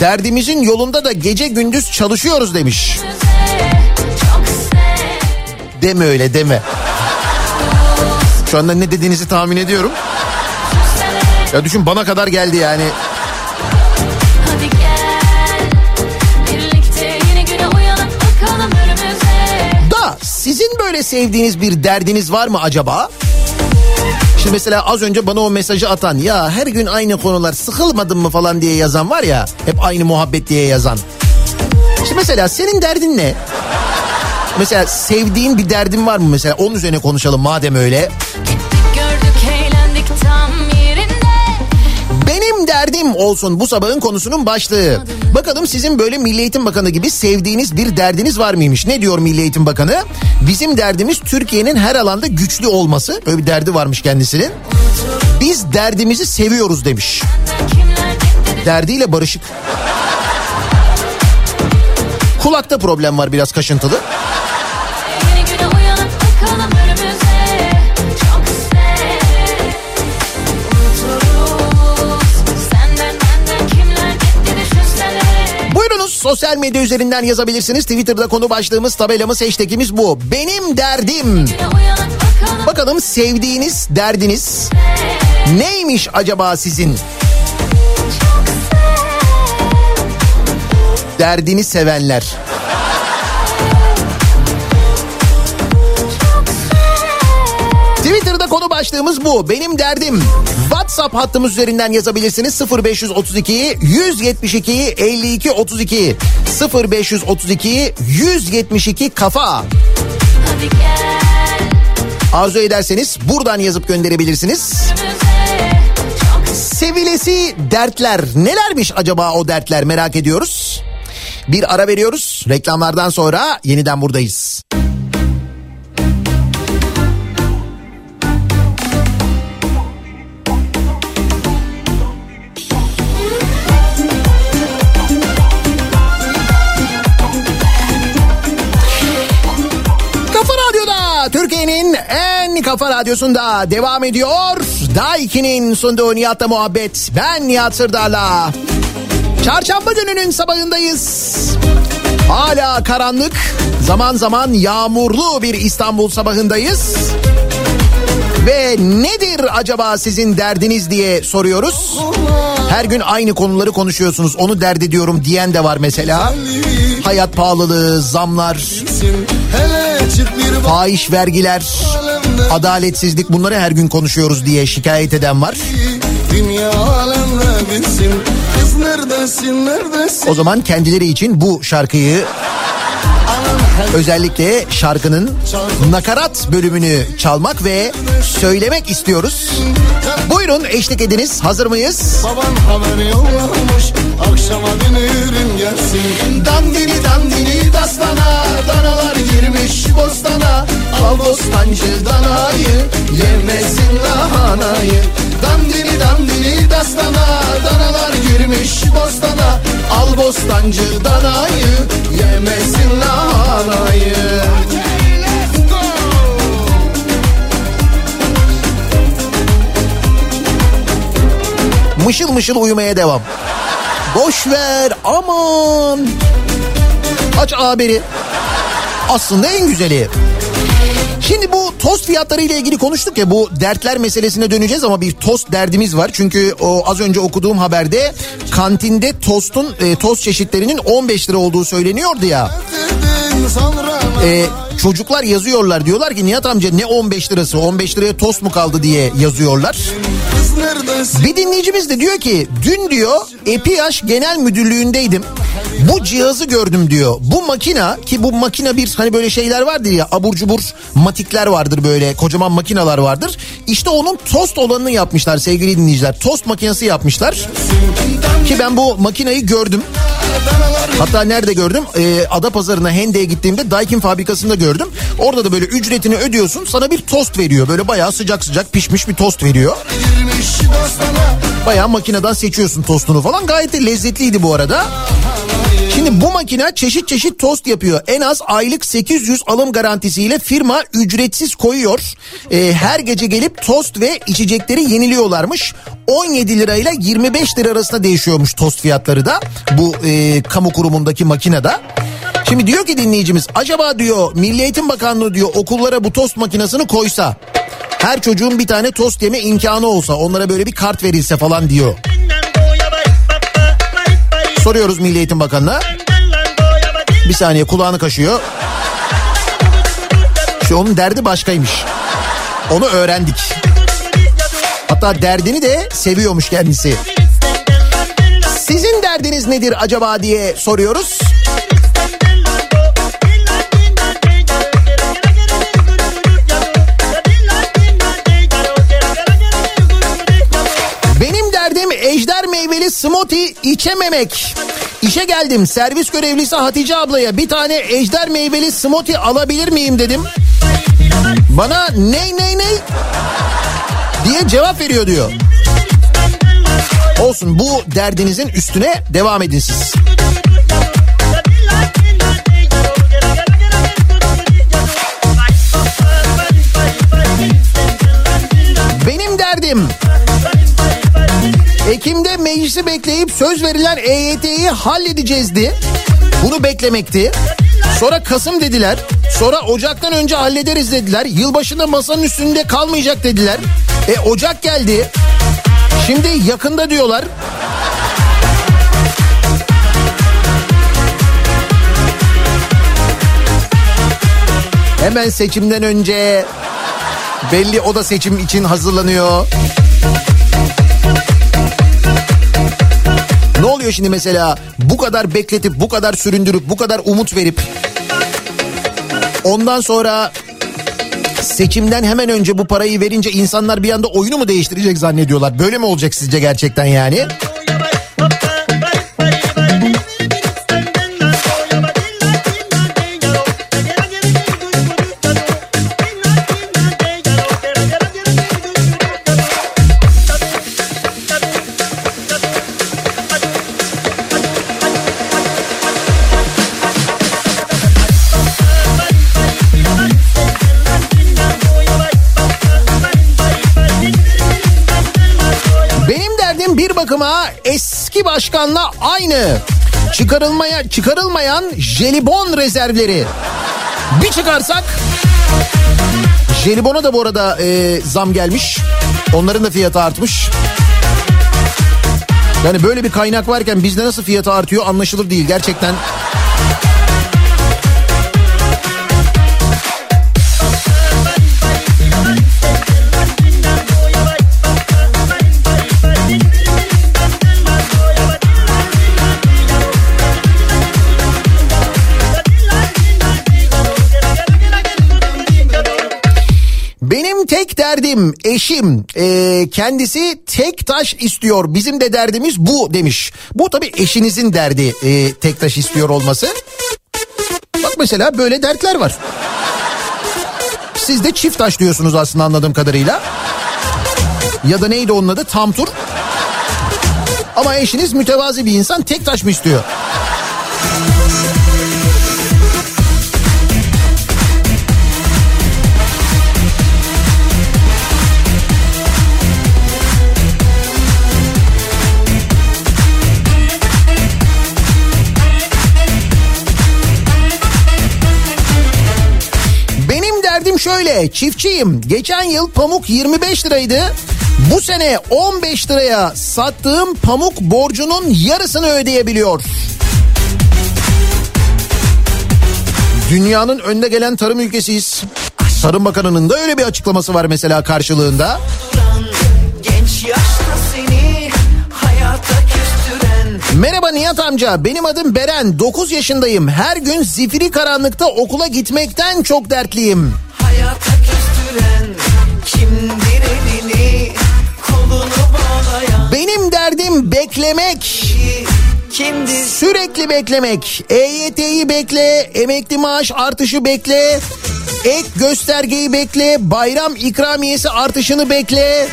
Derdimizin yolunda da gece gündüz çalışıyoruz demiş. Deme öyle deme. Şu anda ne dediğinizi tahmin ediyorum. Ya düşün, bana kadar geldi yani. Hadi gel, birlikte yeni güne uyanıp bakalım önümüze. Da sizin böyle sevdiğiniz bir derdiniz var mı acaba? Şimdi mesela az önce bana o mesajı atan, ya her gün aynı konular sıkılmadın mı falan diye yazan var ya, hep aynı muhabbet diye yazan. Şimdi mesela senin derdin ne? Mesela sevdiğin bir derdin var mı mesela? Onun üzerine konuşalım madem öyle. Benim derdim olsun bu sabahın konusunun başlığı. Bakalım sizin böyle Milli Eğitim Bakanı gibi sevdiğiniz bir derdiniz var mıymış? Ne diyor Milli Eğitim Bakanı? Bizim derdimiz Türkiye'nin her alanda güçlü olması. Öyle bir derdi varmış kendisinin. Biz derdimizi seviyoruz demiş. Derdiyle barışık. Kulakta problem var, biraz kaşıntılı. Sosyal medya üzerinden yazabilirsiniz. Twitter'da konu başlığımız, tabelamız, hashtagimiz bu. Benim derdim. Bakalım sevdiğiniz derdiniz neymiş acaba sizin? Derdini sevenler. Twitter'da konu başlığımız bu. Benim derdim. WhatsApp hattımız üzerinden yazabilirsiniz. sıfır beş otuz iki yüz yetmiş iki elli iki otuz iki sıfır beş otuz iki yüz yetmiş iki kafa. Arzu ederseniz buradan yazıp gönderebilirsiniz. Sevilesi dertler. Nelermiş acaba o dertler, merak ediyoruz. Bir ara veriyoruz. Reklamlardan sonra yeniden buradayız. Türkiye'nin en kafa radyosunda devam ediyor. Daikin'in sunduğu Nihat'la muhabbet. Ben Nihat Sırdar'la. Çarşamba gününün sabahındayız. Hala karanlık, zaman zaman yağmurlu bir İstanbul sabahındayız. Ve nedir acaba sizin derdiniz diye soruyoruz. Her gün aynı konuları konuşuyorsunuz. Onu dert ediyorum diyen de var mesela. Hayat pahalılığı, zamlar, fahiş vergiler, adaletsizlik, bunları her gün konuşuyoruz diye şikayet eden var. O zaman kendileri için bu şarkıyı, özellikle şarkının nakarat bölümünü çalmak ve söylemek istiyoruz. Buyurun eşlik ediniz. Hazır mıyız? Babam haber yollamış, akşama dönürüm gelsin. Dandini dandini dastana, danalar girmiş bostana. Al bostancı danayı, yemesin lahanayı. Dandini dandini dastana, danalar girmiş bostana. Al bostancı danayı, yemesin lahanayı. Okay, let's go. Mışıl mışıl uyumaya devam. Boş ver, aman. Aç haberi. Aslında en güzeli. Şimdi bu tost fiyatları ile ilgili konuştuk ya, bu dertler meselesine döneceğiz ama bir tost derdimiz var. Çünkü o az önce okuduğum haberde kantinde tostun e, tost çeşitlerinin on beş lira olduğu söyleniyordu ya. E, çocuklar yazıyorlar, diyorlar ki Nihat amca ne on beş lirası, on beş liraya tost mu kaldı diye yazıyorlar. Bir dinleyicimiz de diyor ki dün diyor EPİAŞ Genel Müdürlüğü'ndeydim. Bu cihazı gördüm diyor. Bu makina, ki bu makina bir hani böyle şeyler vardır ya, abur cubur matikler vardır, böyle kocaman makinalar vardır. İşte onun tost olanını yapmışlar sevgili dinleyiciler. Tost makinesi yapmışlar. Ki ben bu makinayı gördüm. Hatta nerede gördüm? Ee, Adapazarı'na, Hende'ye gittiğimde Daikin fabrikasında gördüm. Orada da böyle ücretini ödüyorsun, sana bir tost veriyor. Böyle bayağı sıcak sıcak pişmiş bir tost veriyor. Bayağı makineden seçiyorsun tostunu falan. Gayet de lezzetliydi bu arada. Şimdi bu makine çeşit çeşit tost yapıyor. En az aylık sekiz yüz alım garantisiyle firma ücretsiz koyuyor. Ee, her gece gelip tost ve içecekleri yeniliyorlarmış. on yedi lirayla yirmi beş lira arasında değişiyormuş tost fiyatları da bu e, kamu kurumundaki makinede. Şimdi diyor ki dinleyicimiz, acaba diyor Milli Eğitim Bakanlığı diyor okullara bu tost makinesini koysa, her çocuğun bir tane tost yeme imkanı olsa, onlara böyle bir kart verilse falan diyor. Soruyoruz Milli Eğitim Bakanı'na. Bir saniye, kulağını kaşıyor. İşte onun derdi başkaymış. Onu öğrendik. Hatta derdini de seviyormuş kendisi. Sizin derdiniz nedir acaba diye soruyoruz. Benim derdim ejder meyveli smoothie içememek. İşe geldim, servis görevlisi Hatice ablaya bir tane ejder meyveli smoothie alabilir miyim dedim. Bana ney ney ney diye cevap veriyor diyor. Olsun, bu derdinizin üstüne devam edin siz. Benim derdim Ekim'de meclisi bekleyip söz verilen E Y T'yi halledeceğizdi. Bunu beklemekti. Sonra Kasım dediler. Sonra Ocak'tan önce hallederiz dediler. Yılbaşında masanın üstünde kalmayacak dediler. E Ocak geldi. Şimdi yakında diyorlar. Hemen seçimden önce, belli o da seçim için hazırlanıyor. Ne oluyor şimdi mesela? Bu kadar bekletip, bu kadar süründürüp, bu kadar umut verip ondan sonra seçimden hemen önce bu parayı verince insanlar bir anda oyunu mu değiştirecek zannediyorlar? Böyle mi olacak sizce gerçekten yani? Eski başkanla aynı. Çıkarılmaya çıkarılmayan jelibon rezervleri. Bir çıkarsak. Jelibona da bu arada e, zam gelmiş. Onların da fiyatı artmış. Yani böyle bir kaynak varken bizde nasıl fiyatı artıyor anlaşılır değil gerçekten. Tek derdim eşim, e, kendisi tek taş istiyor, bizim de derdimiz bu demiş. Bu tabii eşinizin derdi, e, tek taş istiyor olması. Bak mesela böyle dertler var. Siz de çift taş diyorsunuz aslında anladığım kadarıyla. Ya da neydi onun adı, tam tur. Ama eşiniz mütevazi bir insan, tek taş mı istiyor? Şöyle, çiftçiyim. Geçen yıl pamuk yirmi beş liraydı. Bu sene on beş liraya sattığım pamuk borcunun yarısını ödeyebiliyor. Dünyanın önde gelen tarım ülkesiyiz. Tarım Bakanı'nın da öyle bir açıklaması var mesela karşılığında. Merhaba Nihat amca, benim adım Beren, dokuz yaşındayım. Her gün zifiri karanlıkta okula gitmekten çok dertliyim. Elini, benim derdim beklemek. Kimdir? Sürekli beklemek. E Y T'yi bekle, emekli maaş artışı bekle, ek göstergeyi bekle, bayram ikramiyesi artışını bekle,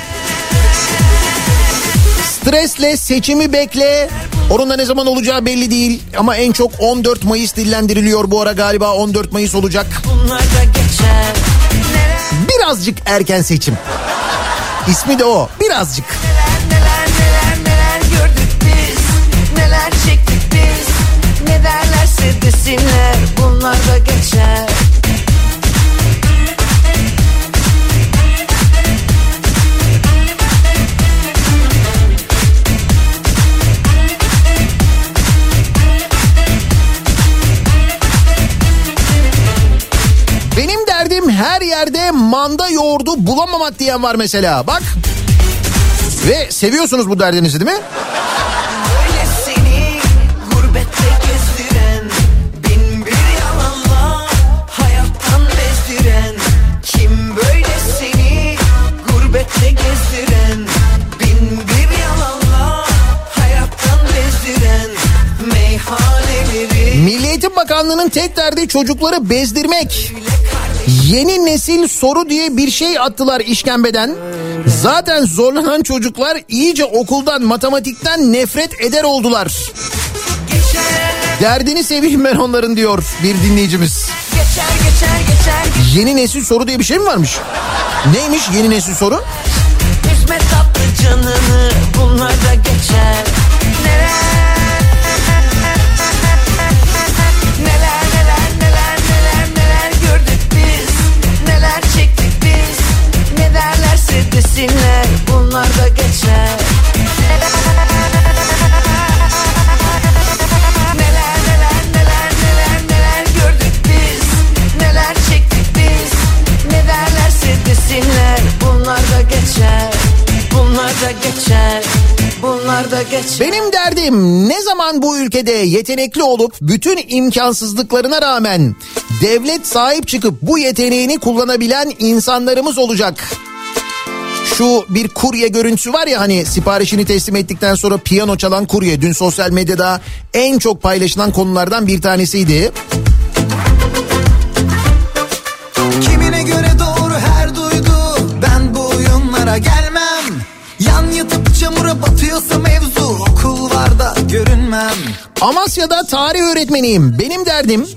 stresle seçimi bekle. Onun da ne zaman olacağı belli değil ama en çok on dört Mayıs dillendiriliyor bu ara, galiba on dört Mayıs olacak. Birazcık erken seçim. İsmi de o. Birazcık. Neler neler neler gördük biz. Neler çektik biz. Ne derlerse desinler, bunlar da geçer. Her yerde manda yoğurdu bulamamak diyen var mesela. Bak Ve seviyorsunuz bu derdinizi değil mi? Milli Eğitim Bakanlığı'nın tek derdi çocukları bezdirmek. Yeni nesil soru diye bir şey attılar işkembeden. Zaten zorlanan çocuklar iyice okuldan, matematikten nefret eder oldular. Geçer. Derdini seveyim ben onların diyor bir dinleyicimiz. Geçer, geçer, geçer. Yeni nesil soru diye bir şey mi varmış? Neymiş yeni nesil soru? Üzme tatlı canını, bunlar da geçer. Nereye? Desinler, bunlar da geçer. Neler neler neler neler neler gördük biz, neler çektik biz. Ne derlerse desinler, bunlar da geçer, bunlar da geçer, bunlar da geçer. Benim derdim ne zaman bu ülkede yetenekli olup bütün imkansızlıklarına rağmen devlet sahip çıkıp bu yeteneğini kullanabilen insanlarımız olacak. Şu bir kurye görüntüsü var ya, hani siparişini teslim ettikten sonra piyano çalan kurye. Dün sosyal medyada en çok paylaşılan konulardan bir tanesiydi. Kimine göre doğru her duygu, ben bu oyunlara gelmem. Yan yatıp çamura batıyorsa mevzu, okullarda görünmem. Amasya'da tarih öğretmeniyim. Benim derdim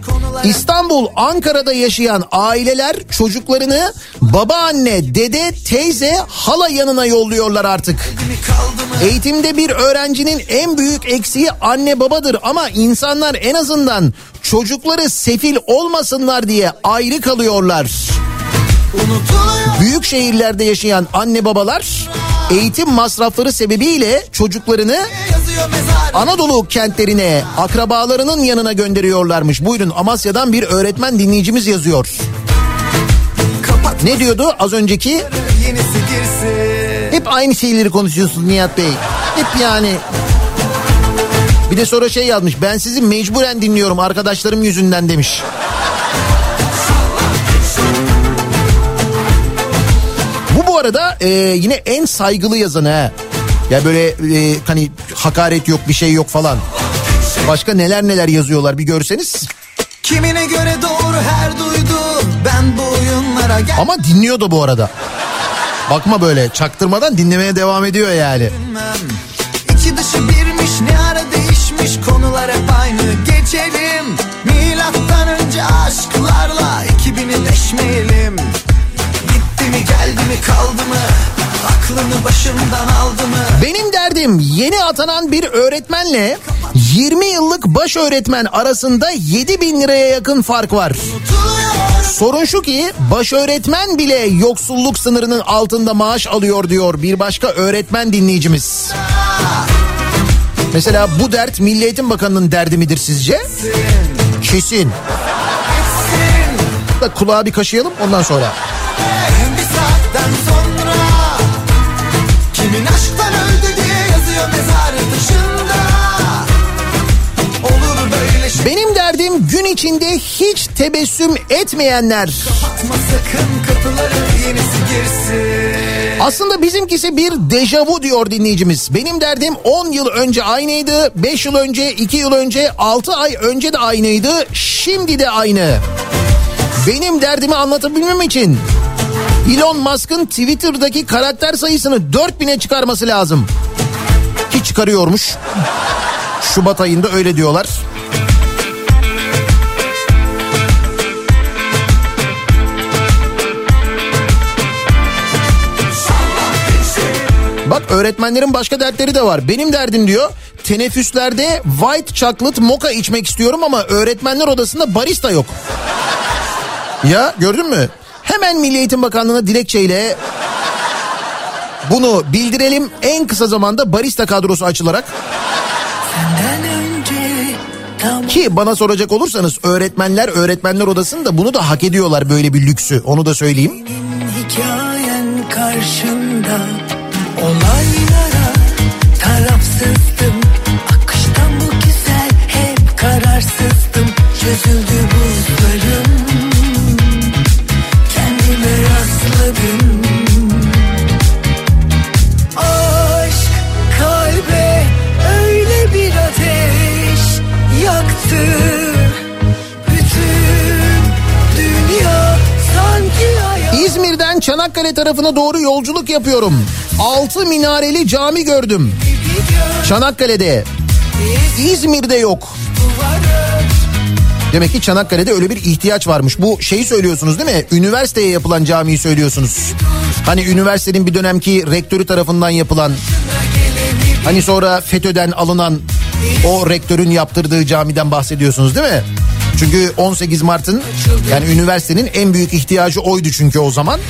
İstanbul, Ankara'da yaşayan aileler çocuklarını babaanne, dede, teyze, hala yanına yolluyorlar artık. Eğitimde bir öğrencinin en büyük eksiği anne babadır ama insanlar en azından çocukları sefil olmasınlar diye ayrı kalıyorlar. Büyük şehirlerde yaşayan anne babalar eğitim masrafları sebebiyle çocuklarını Anadolu kentlerine, akrabalarının yanına gönderiyorlarmış. Buyurun, Amasya'dan bir öğretmen dinleyicimiz yazıyor. Ne diyordu az önceki? Hep aynı şeyleri konuşuyorsun Nihat Bey. Hep yani. Bir de sonra şey yazmış. Ben sizi mecburen dinliyorum arkadaşlarım yüzünden demiş. Bu bu arada e, yine en saygılı yazanı ha. Ya böyle e, hani hakaret yok, bir şey yok falan. Başka neler neler yazıyorlar bir görseniz. Kimine göre doğru her duydu, ben bu oyunlara gel... Ama dinliyor da bu arada. Bakma böyle çaktırmadan dinlemeye devam ediyor yani. İki dışı birmiş, ne ara değişmiş, konular hep aynı, geçelim. Milattan önce aşklarla iki bini deşmeyelim. Gitti mi, geldi mi, kaldı mı? Aklını başımdan aldı mı? Benim derdim yeni atanan bir öğretmenle yirmi yıllık baş öğretmen arasında yedi bin liraya yakın fark var. Sorun şu ki baş öğretmen bile yoksulluk sınırının altında maaş alıyor diyor bir başka öğretmen dinleyicimiz. Mesela bu dert Milli Eğitim Bakanı'nın derdi midir sizce? Kesin. Da kulağı bir kaşıyalım ondan sonra. Bir saatten sonra kimin aşktan öldü diye yazıyor mezarı dışında. Benim derdim gün içinde hiç tebessüm etmeyenler. Aslında bizimkisi bir dejavu diyor dinleyicimiz. Benim derdim on yıl önce aynıydı, beş yıl önce, iki yıl önce, altı ay önce de aynıydı, şimdi de aynı. Benim derdimi anlatabilmem için Elon Musk'ın Twitter'daki karakter sayısını dört bine çıkarması lazım. Ki çıkarıyormuş. Şubat ayında öyle diyorlar. Bak öğretmenlerin başka dertleri de var. Benim derdim diyor, teneffüslerde white chocolate mocha içmek istiyorum ama öğretmenler odasında barista yok. Ya gördün mü? Hemen Milli Eğitim Bakanlığı'na dilekçeyle bunu bildirelim. En kısa zamanda barista kadrosu açılarak. Ki bana soracak olursanız öğretmenler, öğretmenler odasında bunu da hak ediyorlar, böyle bir lüksü. Onu da söyleyeyim. Hikayen karşında. Olaylar Çanakkale tarafına doğru yolculuk yapıyorum. Altı minareli cami gördüm. Çanakkale'de. İzmir'de yok. Demek ki Çanakkale'de öyle bir ihtiyaç varmış. Bu şeyi söylüyorsunuz değil mi? Üniversiteye yapılan camiyi söylüyorsunuz. Hani üniversitenin bir dönemki rektörü tarafından yapılan... Hani sonra FETÖ'den alınan o rektörün yaptırdığı camiden bahsediyorsunuz değil mi? Çünkü on sekiz Mart'ın yani üniversitenin en büyük ihtiyacı oydu çünkü o zaman.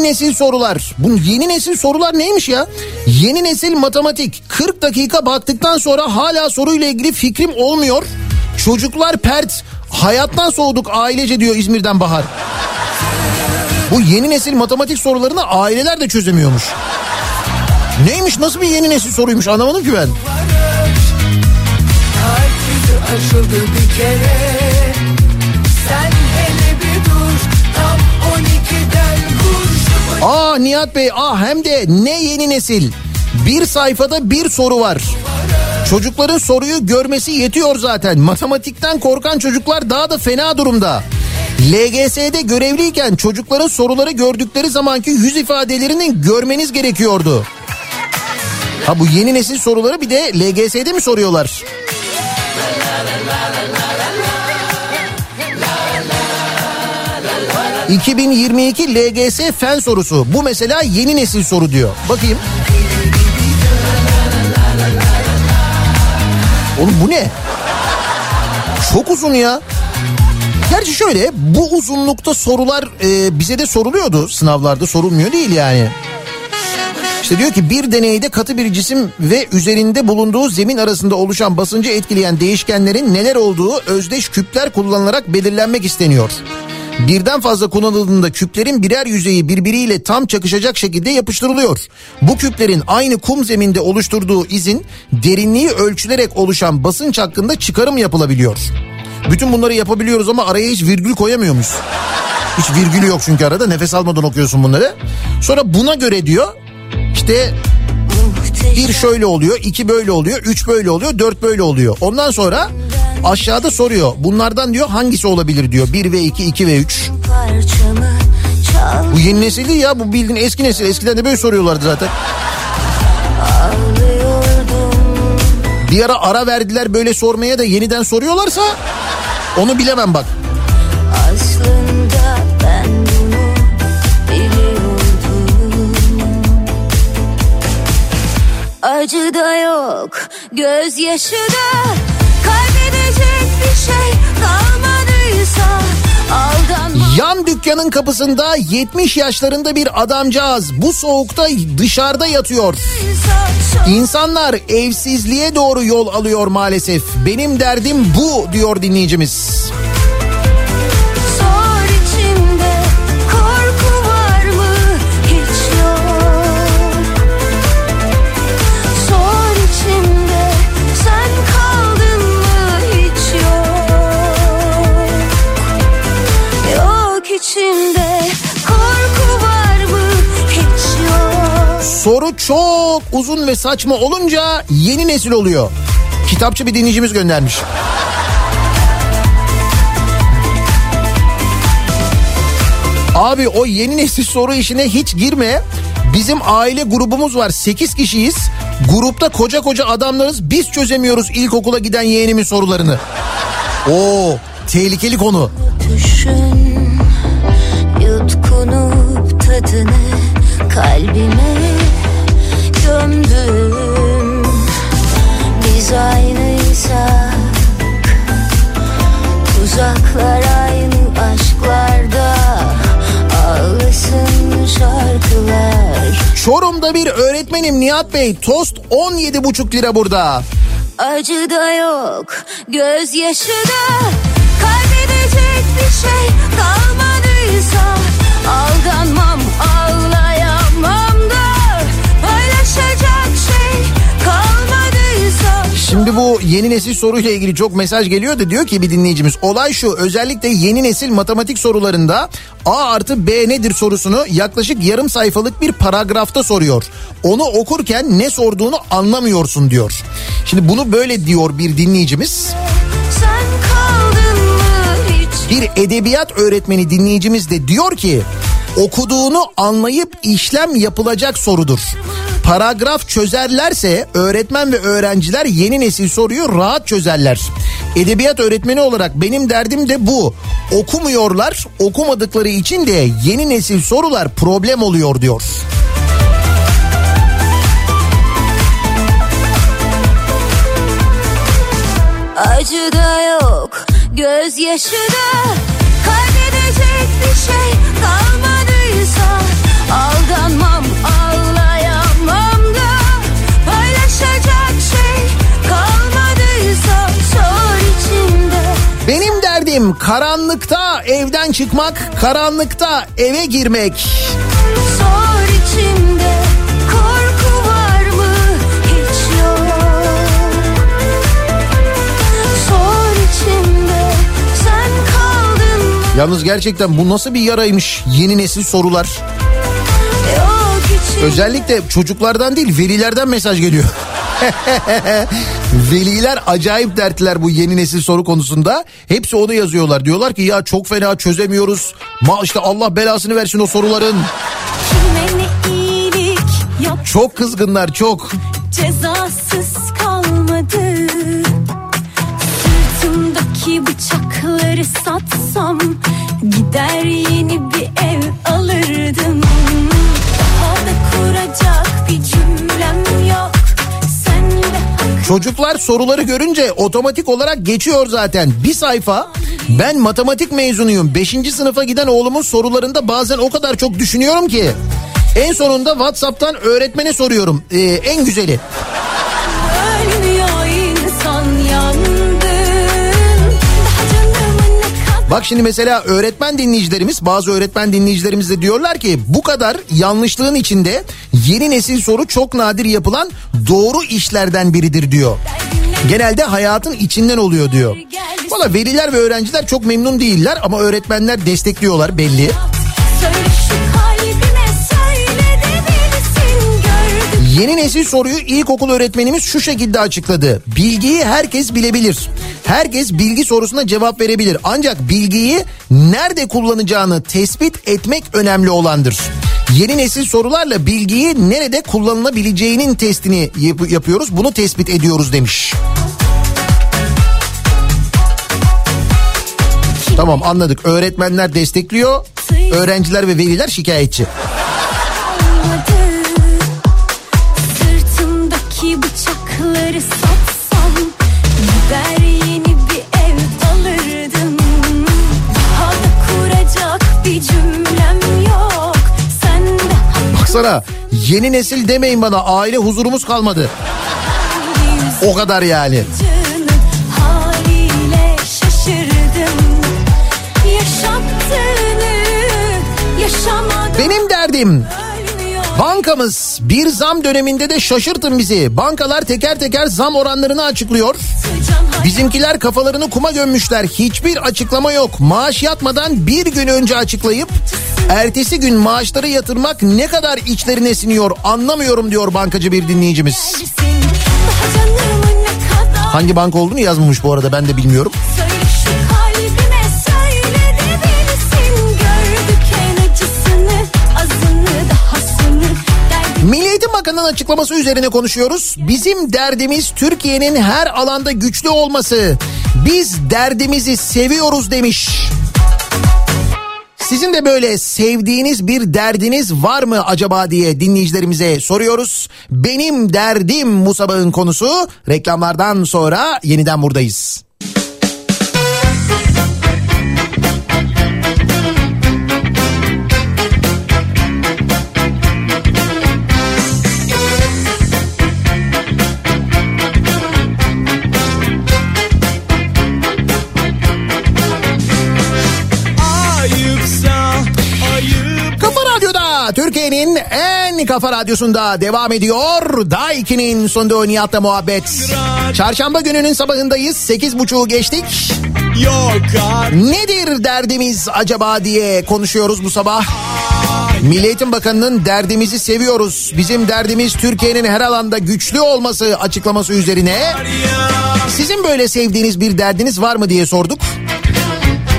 Nesil sorular. Bu yeni nesil sorular neymiş ya? Yeni nesil matematik. kırk dakika baktıktan sonra hala soruyla ilgili fikrim olmuyor. Çocuklar pert. Hayattan soğuduk ailece diyor İzmir'den Bahar. Bu yeni nesil matematik sorularını aileler de çözemiyormuş. Neymiş, nasıl bir yeni nesil soruymuş anlamadım ki ben. Aa Nihat Bey, ah hem de ne yeni nesil. Bir sayfada bir soru var. Çocukların soruyu görmesi yetiyor zaten. Matematikten korkan çocuklar daha da fena durumda. L G S'de görevliyken çocukların soruları gördükleri zamanki yüz ifadelerini görmeniz gerekiyordu. Ha bu yeni nesil soruları bir de L G S'de mi soruyorlar? iki bin yirmi iki L G S fen sorusu. Bu mesela yeni nesil soru diyor. Bakayım. Oğlum bu ne? Çok uzun ya. Gerçi şöyle, bu uzunlukta sorular e, bize de soruluyordu. Sınavlarda sorulmuyor değil yani. İşte diyor ki bir deneyde katı bir cisim ve üzerinde bulunduğu zemin arasında oluşan basıncı etkileyen değişkenlerin neler olduğu özdeş küpler kullanılarak belirlenmek isteniyor. Birden fazla kullanıldığında küplerin birer yüzeyi birbiriyle tam çakışacak şekilde yapıştırılıyor. Bu küplerin aynı kum zeminde oluşturduğu izin derinliği ölçülerek oluşan basınç hakkında çıkarım yapılabiliyor. Bütün bunları yapabiliyoruz ama araya hiç virgül koyamıyormuş. Hiç virgülü yok çünkü arada, nefes almadan okuyorsun bunları. Sonra buna göre diyor işte bir şöyle oluyor, iki böyle oluyor, üç böyle oluyor, dört böyle oluyor. Ondan sonra... Aşağıda soruyor. Bunlardan diyor hangisi olabilir diyor. bir ve iki, iki ve üç. Bu yeni nesil değil ya. Bu bildiğin eski nesil. Eskiden de böyle soruyorlardı zaten. Bir ara ara verdiler böyle sormaya da yeniden soruyorlarsa onu bilemem bak. Aslında ben bunu biliyordum. Acı da yok, gözyaşı da. Yan dükkanın kapısında yetmiş yaşlarında bir adamcağız bu soğukta dışarıda yatıyor. İnsanlar evsizliğe doğru yol alıyor maalesef. Benim derdim bu diyor dinleyicimiz. Soru çok uzun ve saçma olunca yeni nesil oluyor. Kitapçı bir dinleyicimiz göndermiş. Abi o yeni nesil soru işine hiç girme. Bizim aile grubumuz var, sekiz kişiyiz. Grupta koca koca adamlarız. Biz çözemiyoruz ilkokula giden yeğenimin sorularını. Oo, tehlikeli konu. Düşün, yutkunup tadını kalbime gömdüm. Biz aynıysak uzaklar aynı aşklarda ağlasın şarkılar. Çorum'da bir öğretmenim Nihat Bey, tost on yedi buçuk lira burada. Acı da yok, gözyaşı da kaybedecek. gerçek bir şey kalmadıysa aldanmam, ağlayamam da paylaşacak şey kalmadıysa. Şimdi bu yeni nesil soruyla ilgili çok mesaj geliyor da diyor ki bir dinleyicimiz, olay şu: özellikle yeni nesil matematik sorularında A artı B nedir sorusunu yaklaşık yarım sayfalık bir paragrafta soruyor. Onu okurken ne sorduğunu anlamıyorsun diyor. Şimdi bunu böyle diyor bir dinleyicimiz. Bir edebiyat öğretmeni dinleyicimiz de diyor ki okuduğunu anlayıp işlem yapılacak sorudur. Paragraf çözerlerse öğretmen ve öğrenciler yeni nesil soruyu rahat çözerler. Edebiyat öğretmeni olarak benim derdim de bu. Okumuyorlar, okumadıkları için de yeni nesil sorular problem oluyor diyor. Acı da yok, gözyaşı da, kaybedecek bir şey kalmadıysa aldanmam, ağlayamam da paylaşacak şey kalmadıysa sor içimde. Benim derdim karanlıkta evden çıkmak, karanlıkta eve girmek. Sor içimde korku var mı hiç yok. Yalnız gerçekten bu nasıl bir yaraymış yeni nesil sorular. Özellikle çocuklardan değil, velilerden mesaj geliyor. Veliler acayip dertliler bu yeni nesil soru konusunda. Hepsi onu yazıyorlar. Diyorlar ki ya çok fena çözemiyoruz. Ma işte Allah belasını versin o soruların. Çok kızgınlar, çok. Cezasız kalmadı. Bıçakları satsam gider yeni bir ev alırdım. Daha da kuracak bir cümlem yok. Senle... Çocuklar soruları görünce otomatik olarak geçiyor zaten. Bir sayfa. Ben matematik mezunuyum. Beşinci sınıfa giden oğlumun sorularında bazen o kadar çok düşünüyorum ki. En sonunda WhatsApp'tan öğretmene soruyorum. Ee, en güzeli. Ölmüyor insan yalnız. Bak şimdi mesela öğretmen dinleyicilerimiz, bazı öğretmen dinleyicilerimiz de diyorlar ki bu kadar yanlışlığın içinde yeni nesil soru çok nadir yapılan doğru işlerden biridir diyor. Genelde hayatın içinden oluyor diyor. Valla veliler ve öğrenciler çok memnun değiller ama öğretmenler destekliyorlar belli. Yeni nesil soruyu ilkokul öğretmenimiz şu şekilde açıkladı. Bilgiyi herkes bilebilir. Herkes bilgi sorusuna cevap verebilir. Ancak bilgiyi nerede kullanacağını tespit etmek önemli olandır. Yeni nesil sorularla bilgiyi nerede kullanılabileceğinin testini yap- yapıyoruz. Bunu tespit ediyoruz demiş. Tamam, anladık. Öğretmenler destekliyor. Öğrenciler ve veliler şikayetçi. Baksana, yeni nesil demeyin bana, aile huzurumuz kalmadı. O kadar yani. Haliyle şaşırdım. Yaşattığını yaşamadım. Benim derdim. Bankamız bir zam döneminde de şaşırtın bizi. Bankalar teker teker zam oranlarını açıklıyor. Bizimkiler kafalarını kuma gömmüşler. Hiçbir açıklama yok. Maaş yatmadan bir gün önce açıklayıp ertesi gün maaşları yatırmak ne kadar içlerine siniyor anlamıyorum diyor bankacı bir dinleyicimiz. Hangi banka olduğunu yazmamış bu arada, ben de bilmiyorum. Milli Eğitim Bakanı'nın açıklaması üzerine konuşuyoruz. Bizim derdimiz Türkiye'nin her alanda güçlü olması. Biz derdimizi seviyoruz demiş. Sizin de böyle sevdiğiniz bir derdiniz var mı acaba diye dinleyicilerimize soruyoruz. Benim derdim bu sabahın konusu. Reklamlardan sonra yeniden buradayız. Türkiye'nin en kafa radyosunda devam ediyor. Daikin'in sonunda Nihat'la muhabbet. Çarşamba gününün sabahındayız. sekiz buçuğu geçtik. Nedir derdimiz acaba diye konuşuyoruz bu sabah. Milli Eğitim Bakanı'nın derdimizi seviyoruz, bizim derdimiz Türkiye'nin her alanda güçlü olması açıklaması üzerine sizin böyle sevdiğiniz bir derdiniz var mı diye sorduk.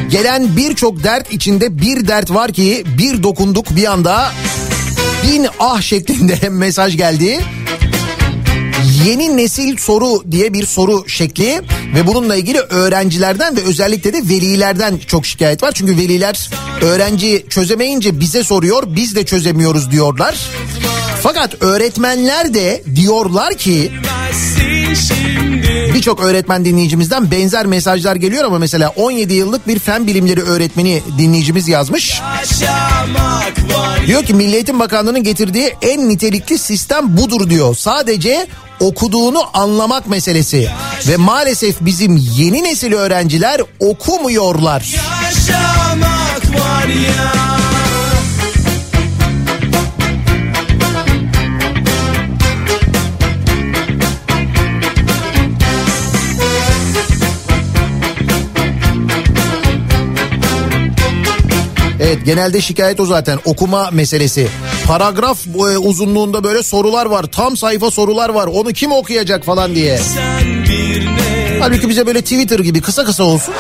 Gelen birçok dert içinde bir dert var ki bir dokunduk bir anda bin ah şeklinde mesaj geldi. Yeni nesil soru diye bir soru şekli ve bununla ilgili öğrencilerden ve özellikle de velilerden çok şikayet var. Çünkü veliler öğrenci çözemeyince bize soruyor, biz de çözemiyoruz diyorlar. Fakat öğretmenler de diyorlar ki, birçok öğretmen dinleyicimizden benzer mesajlar geliyor ama mesela on yedi yıllık bir fen bilimleri öğretmeni dinleyicimiz yazmış. Diyor ki Milli Eğitim Bakanlığı'nın getirdiği en nitelikli sistem budur diyor. Sadece okuduğunu anlamak meselesi ve maalesef bizim yeni nesil öğrenciler okumuyorlar. Yaşamak var ya. Evet, genelde şikayet o zaten, okuma meselesi. Paragraf e, uzunluğunda böyle sorular var. Tam sayfa sorular var. Onu kim okuyacak falan diye. Halbuki bize böyle Twitter gibi kısa kısa olsun.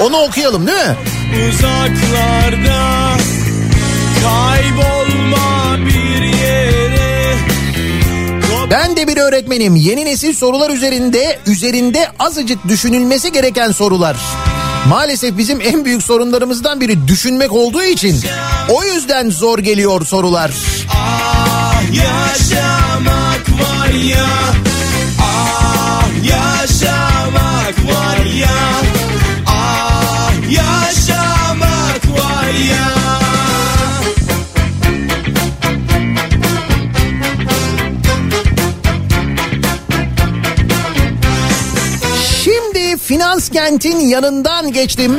Onu okuyalım değil mi? Uzaklarda kaybolma bir yere. Ben de bir öğretmenim. Yeni nesil sorular üzerinde, üzerinde azıcık düşünülmesi gereken sorular. Maalesef bizim en büyük sorunlarımızdan biri düşünmek olduğu için o yüzden zor geliyor sorular. Ah yaşamak var ya, ah yaşamak var ya, ah yaşamak var ya. Finans kentin yanından geçtim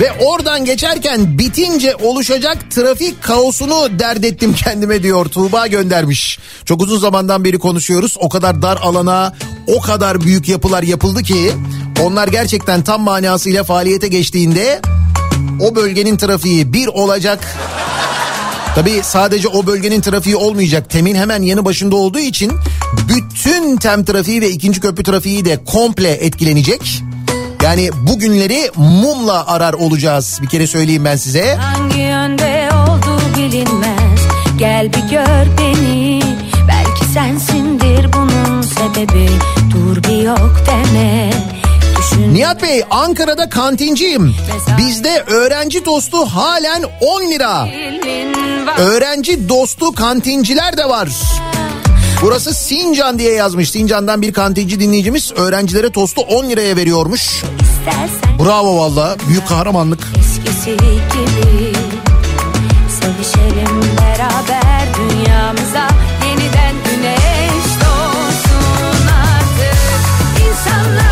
ve oradan geçerken bitince oluşacak trafik kaosunu dert ettim kendime diyor. Tuğba göndermiş. Çok uzun zamandan beri konuşuyoruz. O kadar dar alana o kadar büyük yapılar yapıldı ki onlar gerçekten tam manasıyla faaliyete geçtiğinde o bölgenin trafiği bir olacak. Tabii sadece o bölgenin trafiği olmayacak. TEM'in hemen yanı başında olduğu için bütün TEM trafiği ve ikinci köprü trafiği de komple etkilenecek. Yani bugünleri mumla arar olacağız. Bir kere söyleyeyim ben size. Hangi yönde olduğu bilinmez. Gel bir gör beni. Belki sensindir bunun sebebi. Dur bir yok deme. Nihat Bey, Ankara'da kantinciyim. Bizde öğrenci tostu halen on lira. Öğrenci dostu kantinciler de var. Burası Sincan diye yazmış. Sincan'dan bir kantinci dinleyicimiz öğrencilere tostu on liraya veriyormuş. Bravo valla, büyük kahramanlık. Eskisi gibi sevişelim beraber, dünyamıza yeniden güneş doğsun artık. İnsanlar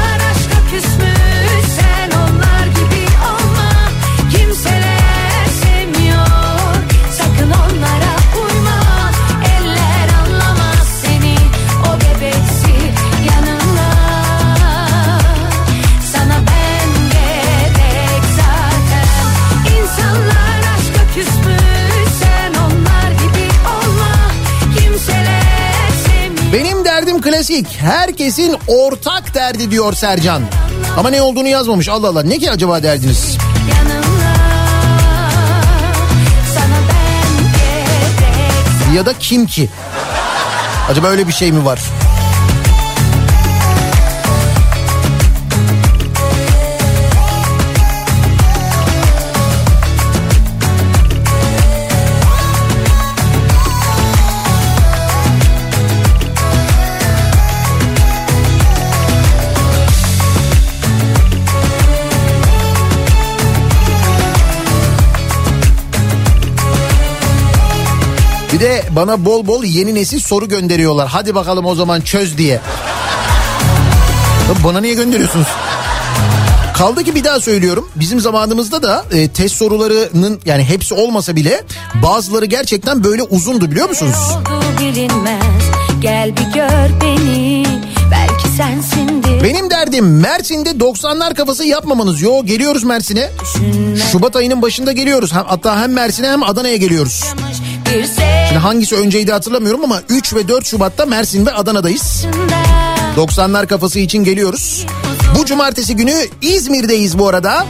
klasik, herkesin ortak derdi diyor Sercan. Ama ne olduğunu yazmamış. Allah Allah, ne ki acaba derdiniz? Ya da kim ki? Acaba öyle bir şey mi var? Bir de bana bol bol yeni nesil soru gönderiyorlar. Hadi bakalım o zaman çöz diye. Bana niye gönderiyorsunuz? Kaldı ki bir daha söylüyorum, bizim zamanımızda da e, test sorularının yani hepsi olmasa bile bazıları gerçekten böyle uzundu, biliyor musunuz? Gel bir gör beni, belki sensindir. Benim derdim Mersin'de doksanlar kafası yapmamanız. Yo, geliyoruz Mersin'e. Düşünme. Şubat ayının başında geliyoruz. Hatta hem Mersin'e hem Adana'ya geliyoruz. Şimdi hangisi önceydi hatırlamıyorum ama üç ve dört Şubat'ta Mersin ve Adana'dayız. doksanlar kafası için geliyoruz. Bu cumartesi günü İzmir'deyiz bu arada.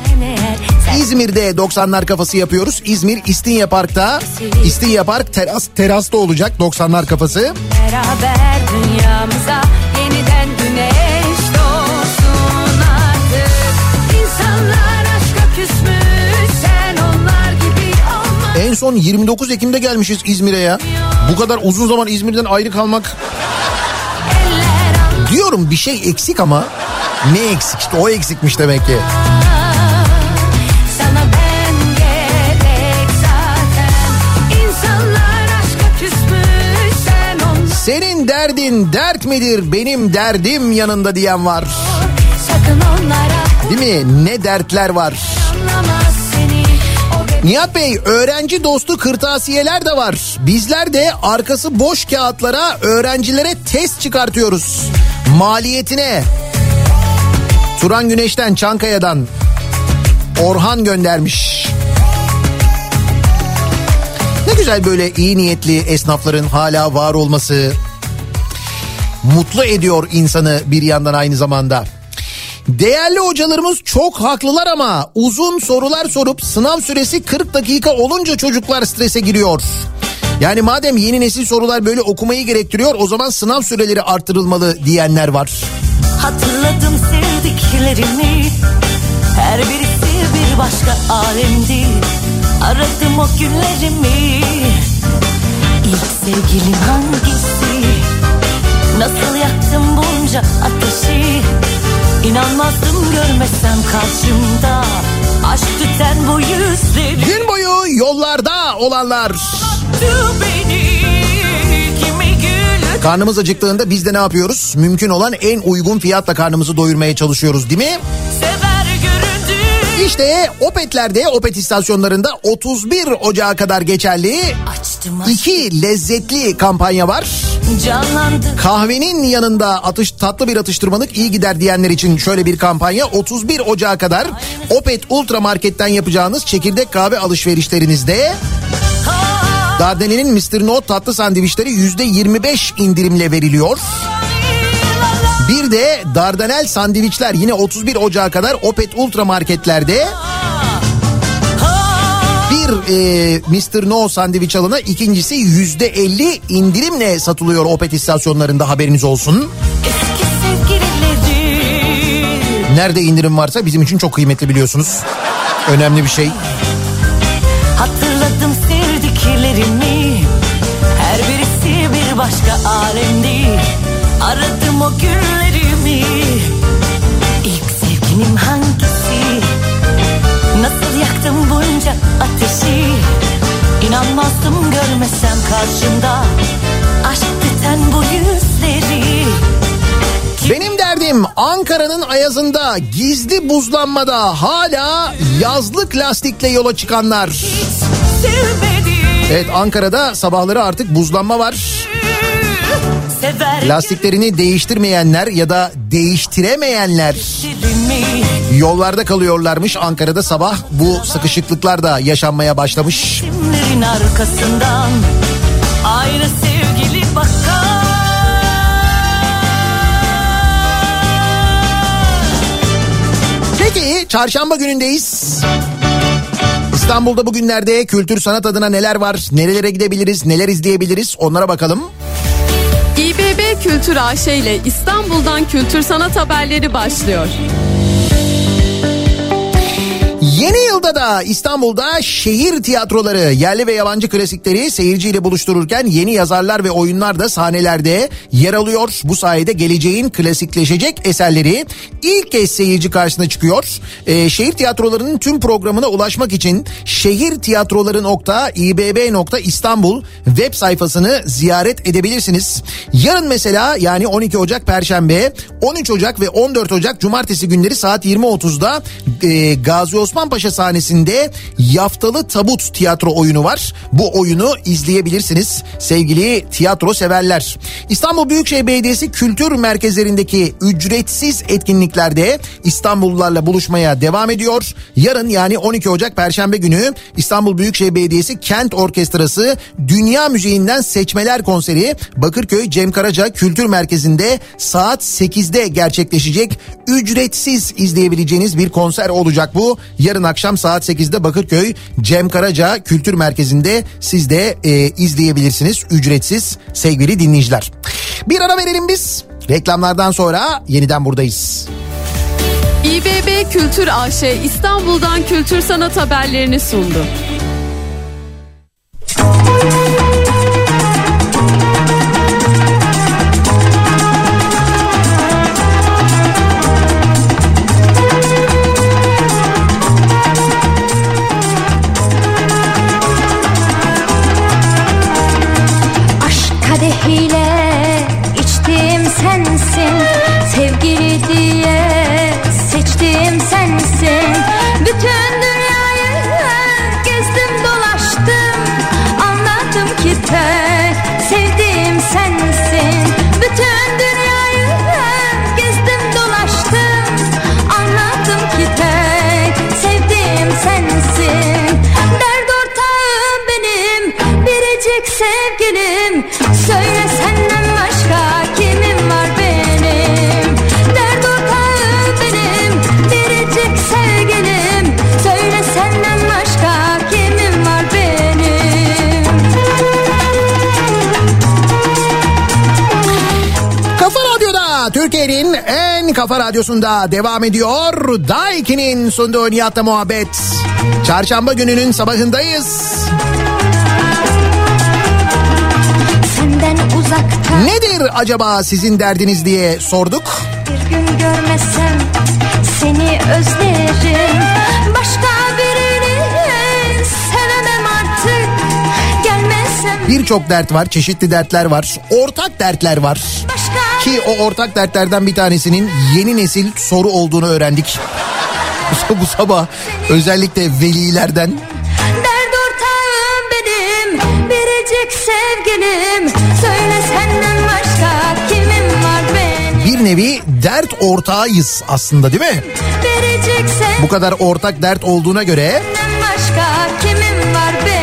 İzmir'de doksanlar kafası yapıyoruz. İzmir İstinye Park'ta. İstinye Park teras, terasta olacak doksanlar kafası. Beraber dünyamıza yeniden güneş doğsun artık. İnsanlar aşka küsmüş, sen onlar gibi olma. En son yirmi dokuz Ekim'de gelmişiz İzmir'e ya. Bu kadar uzun zaman İzmir'den ayrı kalmak. Diyorum bir şey eksik ama ne eksik, işte o eksikmiş demek ki. Senin derdin dert midir, benim derdim yanında diyen var. Değil mi? Ne dertler var. Nihat Bey, öğrenci dostu kırtasiyeler de var. Bizler de arkası boş kağıtlara öğrencilere test çıkartıyoruz. Maliyetine. Turan Güneş'ten, Çankaya'dan Orhan göndermiş. Ne güzel böyle iyi niyetli esnafların hala var olması. Mutlu ediyor insanı bir yandan aynı zamanda. Değerli hocalarımız çok haklılar ama uzun sorular sorup sınav süresi kırk dakika olunca çocuklar strese giriyor. Yani madem yeni nesil sorular böyle okumayı gerektiriyor, o zaman sınav süreleri artırılmalı diyenler var. Hatırladım sevdiklerimi, her birisi bir başka alemdi. Aradım o günlerimi, ilk sevgilim hangisi? Nasıl yaktım bunca ateşi? İnanmazdım görmesem karşımda aşk tüten bu yüzleri. Gün boyu yollarda olanlar. Karnımız acıktığında biz de ne yapıyoruz? Mümkün olan en uygun fiyatla karnımızı doyurmaya çalışıyoruz, değil mi? İşte Opet'lerde, Opet istasyonlarında otuz bir Ocağı kadar geçerli iki lezzetli kampanya var. Canlandı. Kahvenin yanında atış, tatlı bir atıştırmalık iyi gider diyenler için şöyle bir kampanya. otuz bir Ocağı kadar Opet Ultra Market'ten yapacağınız çekirdek kahve alışverişlerinizde Dardanel'in mister No tatlı sandviçleri yüzde yirmi beş indirimle veriliyor. Bir de Dardanel sandviçler yine otuz bir Ocağı kadar Opet Ultra Marketlerde bir e, mister No sandviç alana, ikincisi yüzde elli indirimle satılıyor Opet istasyonlarında, haberiniz olsun. Nerede indirim varsa bizim için çok kıymetli, biliyorsunuz. Önemli bir şey. Hatırladım sevdiklerimi, her birisi bir başka alemdi. Aradım o günlerimi, ilk sevgilim hangisi? Nasıl yaktım bunca ateşi? İnanmazdım görmesem karşımda aşk biten bu yüzleri. Benim derdim Ankara'nın ayazında, gizli buzlanmada hala yazlık lastikle yola çıkanlar. Evet, Ankara'da sabahları artık buzlanma var. Lastiklerini değiştirmeyenler ya da değiştiremeyenler yollarda kalıyorlarmış. Ankara'da sabah bu sıkışıklıklar da yaşanmaya başlamış. Peki çarşamba günündeyiz. İstanbul'da bugünlerde kültür sanat adına neler var? Nerelere gidebiliriz? Neler izleyebiliriz? Onlara bakalım. İBB Kültür AŞ ile İstanbul'dan kültür sanat haberleri başlıyor. Yeni yılda İstanbul'da da İstanbul'da şehir tiyatroları yerli ve yabancı klasikleri seyirciyle buluştururken yeni yazarlar ve oyunlar da sahnelerde yer alıyor. Bu sayede geleceğin klasikleşecek eserleri ilk kez seyirci karşısına çıkıyor. Ee, şehir tiyatrolarının tüm programına ulaşmak için şehirtiyatroları nokta İBB nokta İstanbul web sayfasını ziyaret edebilirsiniz. Yarın mesela yani on iki Ocak Perşembe, on üç Ocak ve on dört Ocak Cumartesi günleri saat yirmi otuzda e, Gazi Osman Paşa sahnesinde Yaftalı Tabut tiyatro oyunu var. Bu oyunu izleyebilirsiniz sevgili tiyatro severler. İstanbul Büyükşehir Belediyesi kültür merkezlerindeki ücretsiz etkinliklerde İstanbullularla buluşmaya devam ediyor. Yarın yani on iki Ocak Perşembe günü İstanbul Büyükşehir Belediyesi Kent Orkestrası Dünya Müziğinden Seçmeler Konseri Bakırköy Cem Karaca Kültür Merkezi'nde saat sekizde gerçekleşecek. Ücretsiz izleyebileceğiniz bir konser olacak bu. Yarın akşam saat sekizde Bakırköy Cem Karaca Kültür Merkezi'nde siz de e, izleyebilirsiniz ücretsiz sevgili dinleyiciler. Bir ara verelim biz. Reklamlardan sonra yeniden buradayız. İBB Kültür A Ş İstanbul'dan kültür sanat haberlerini sundu. Aşk kadehiyle içtim sensin, sevgili diye seçtim sensin. Bütün dünyayı gezdim dolaştım, anladım ki tek sevdiğim sensin. Bütün dünyayı gezdim dolaştım, anladım ki tek sevdiğim sensin. Dert ortağım benim biricik sevgilim, söyle senden başka kimim var benim? Dert ortağım benim biricik sevgilim, söyle senden başka kimim var benim? Kafa Radyo'da, Türkiye'nin en kafa radyosunda devam ediyor. Daikin'in sunduğu Nihat'la muhabbet. Çarşamba gününün sabahındayız. Nedir acaba sizin derdiniz diye sorduk. Bir gün görmesem seni özlerim. Başka birini sevemem artık. Gelmesem. Birçok dert var, çeşitli dertler var. Ortak dertler var. Başka ki o ortak dertlerden bir tanesinin yeni nesil soru olduğunu öğrendik. Bu sabah özellikle velilerden. Dert ortağım benim, biricik sevgilim. Söyle senden başka kimim var benim? Bir nevi dert ortağıyız aslında, değil mi? Bu kadar ortak dert olduğuna göre. Senden başka kimim var benim?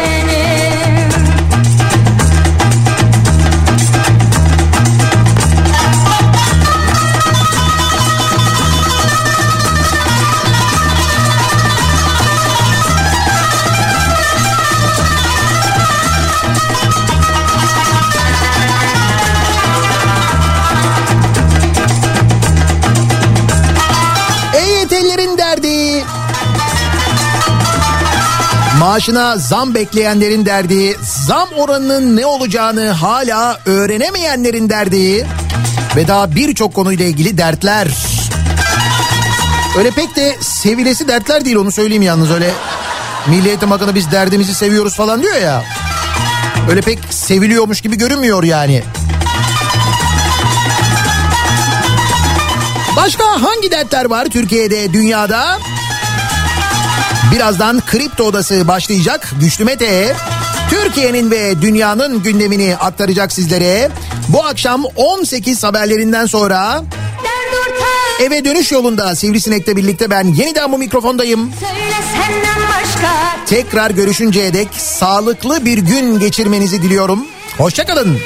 Maaşına zam bekleyenlerin derdi, zam oranının ne olacağını hala öğrenemeyenlerin derdi ve daha birçok konuyla ilgili dertler. Öyle pek de sevilesi dertler değil, onu söyleyeyim yalnız. Öyle Milli Eğitim Bakanı biz derdimizi seviyoruz falan diyor ya, öyle pek seviliyormuş gibi görünmüyor yani. Başka hangi dertler var Türkiye'de, dünyada? Birazdan Kripto Odası başlayacak. Güçlü Mete Türkiye'nin ve dünyanın gündemini aktaracak sizlere. Bu akşam on sekiz haberlerinden sonra eve dönüş yolunda Sivrisinek'le birlikte ben yeniden bu mikrofondayım. Tekrar görüşünceye dek sağlıklı bir gün geçirmenizi diliyorum. Hoşça kalın.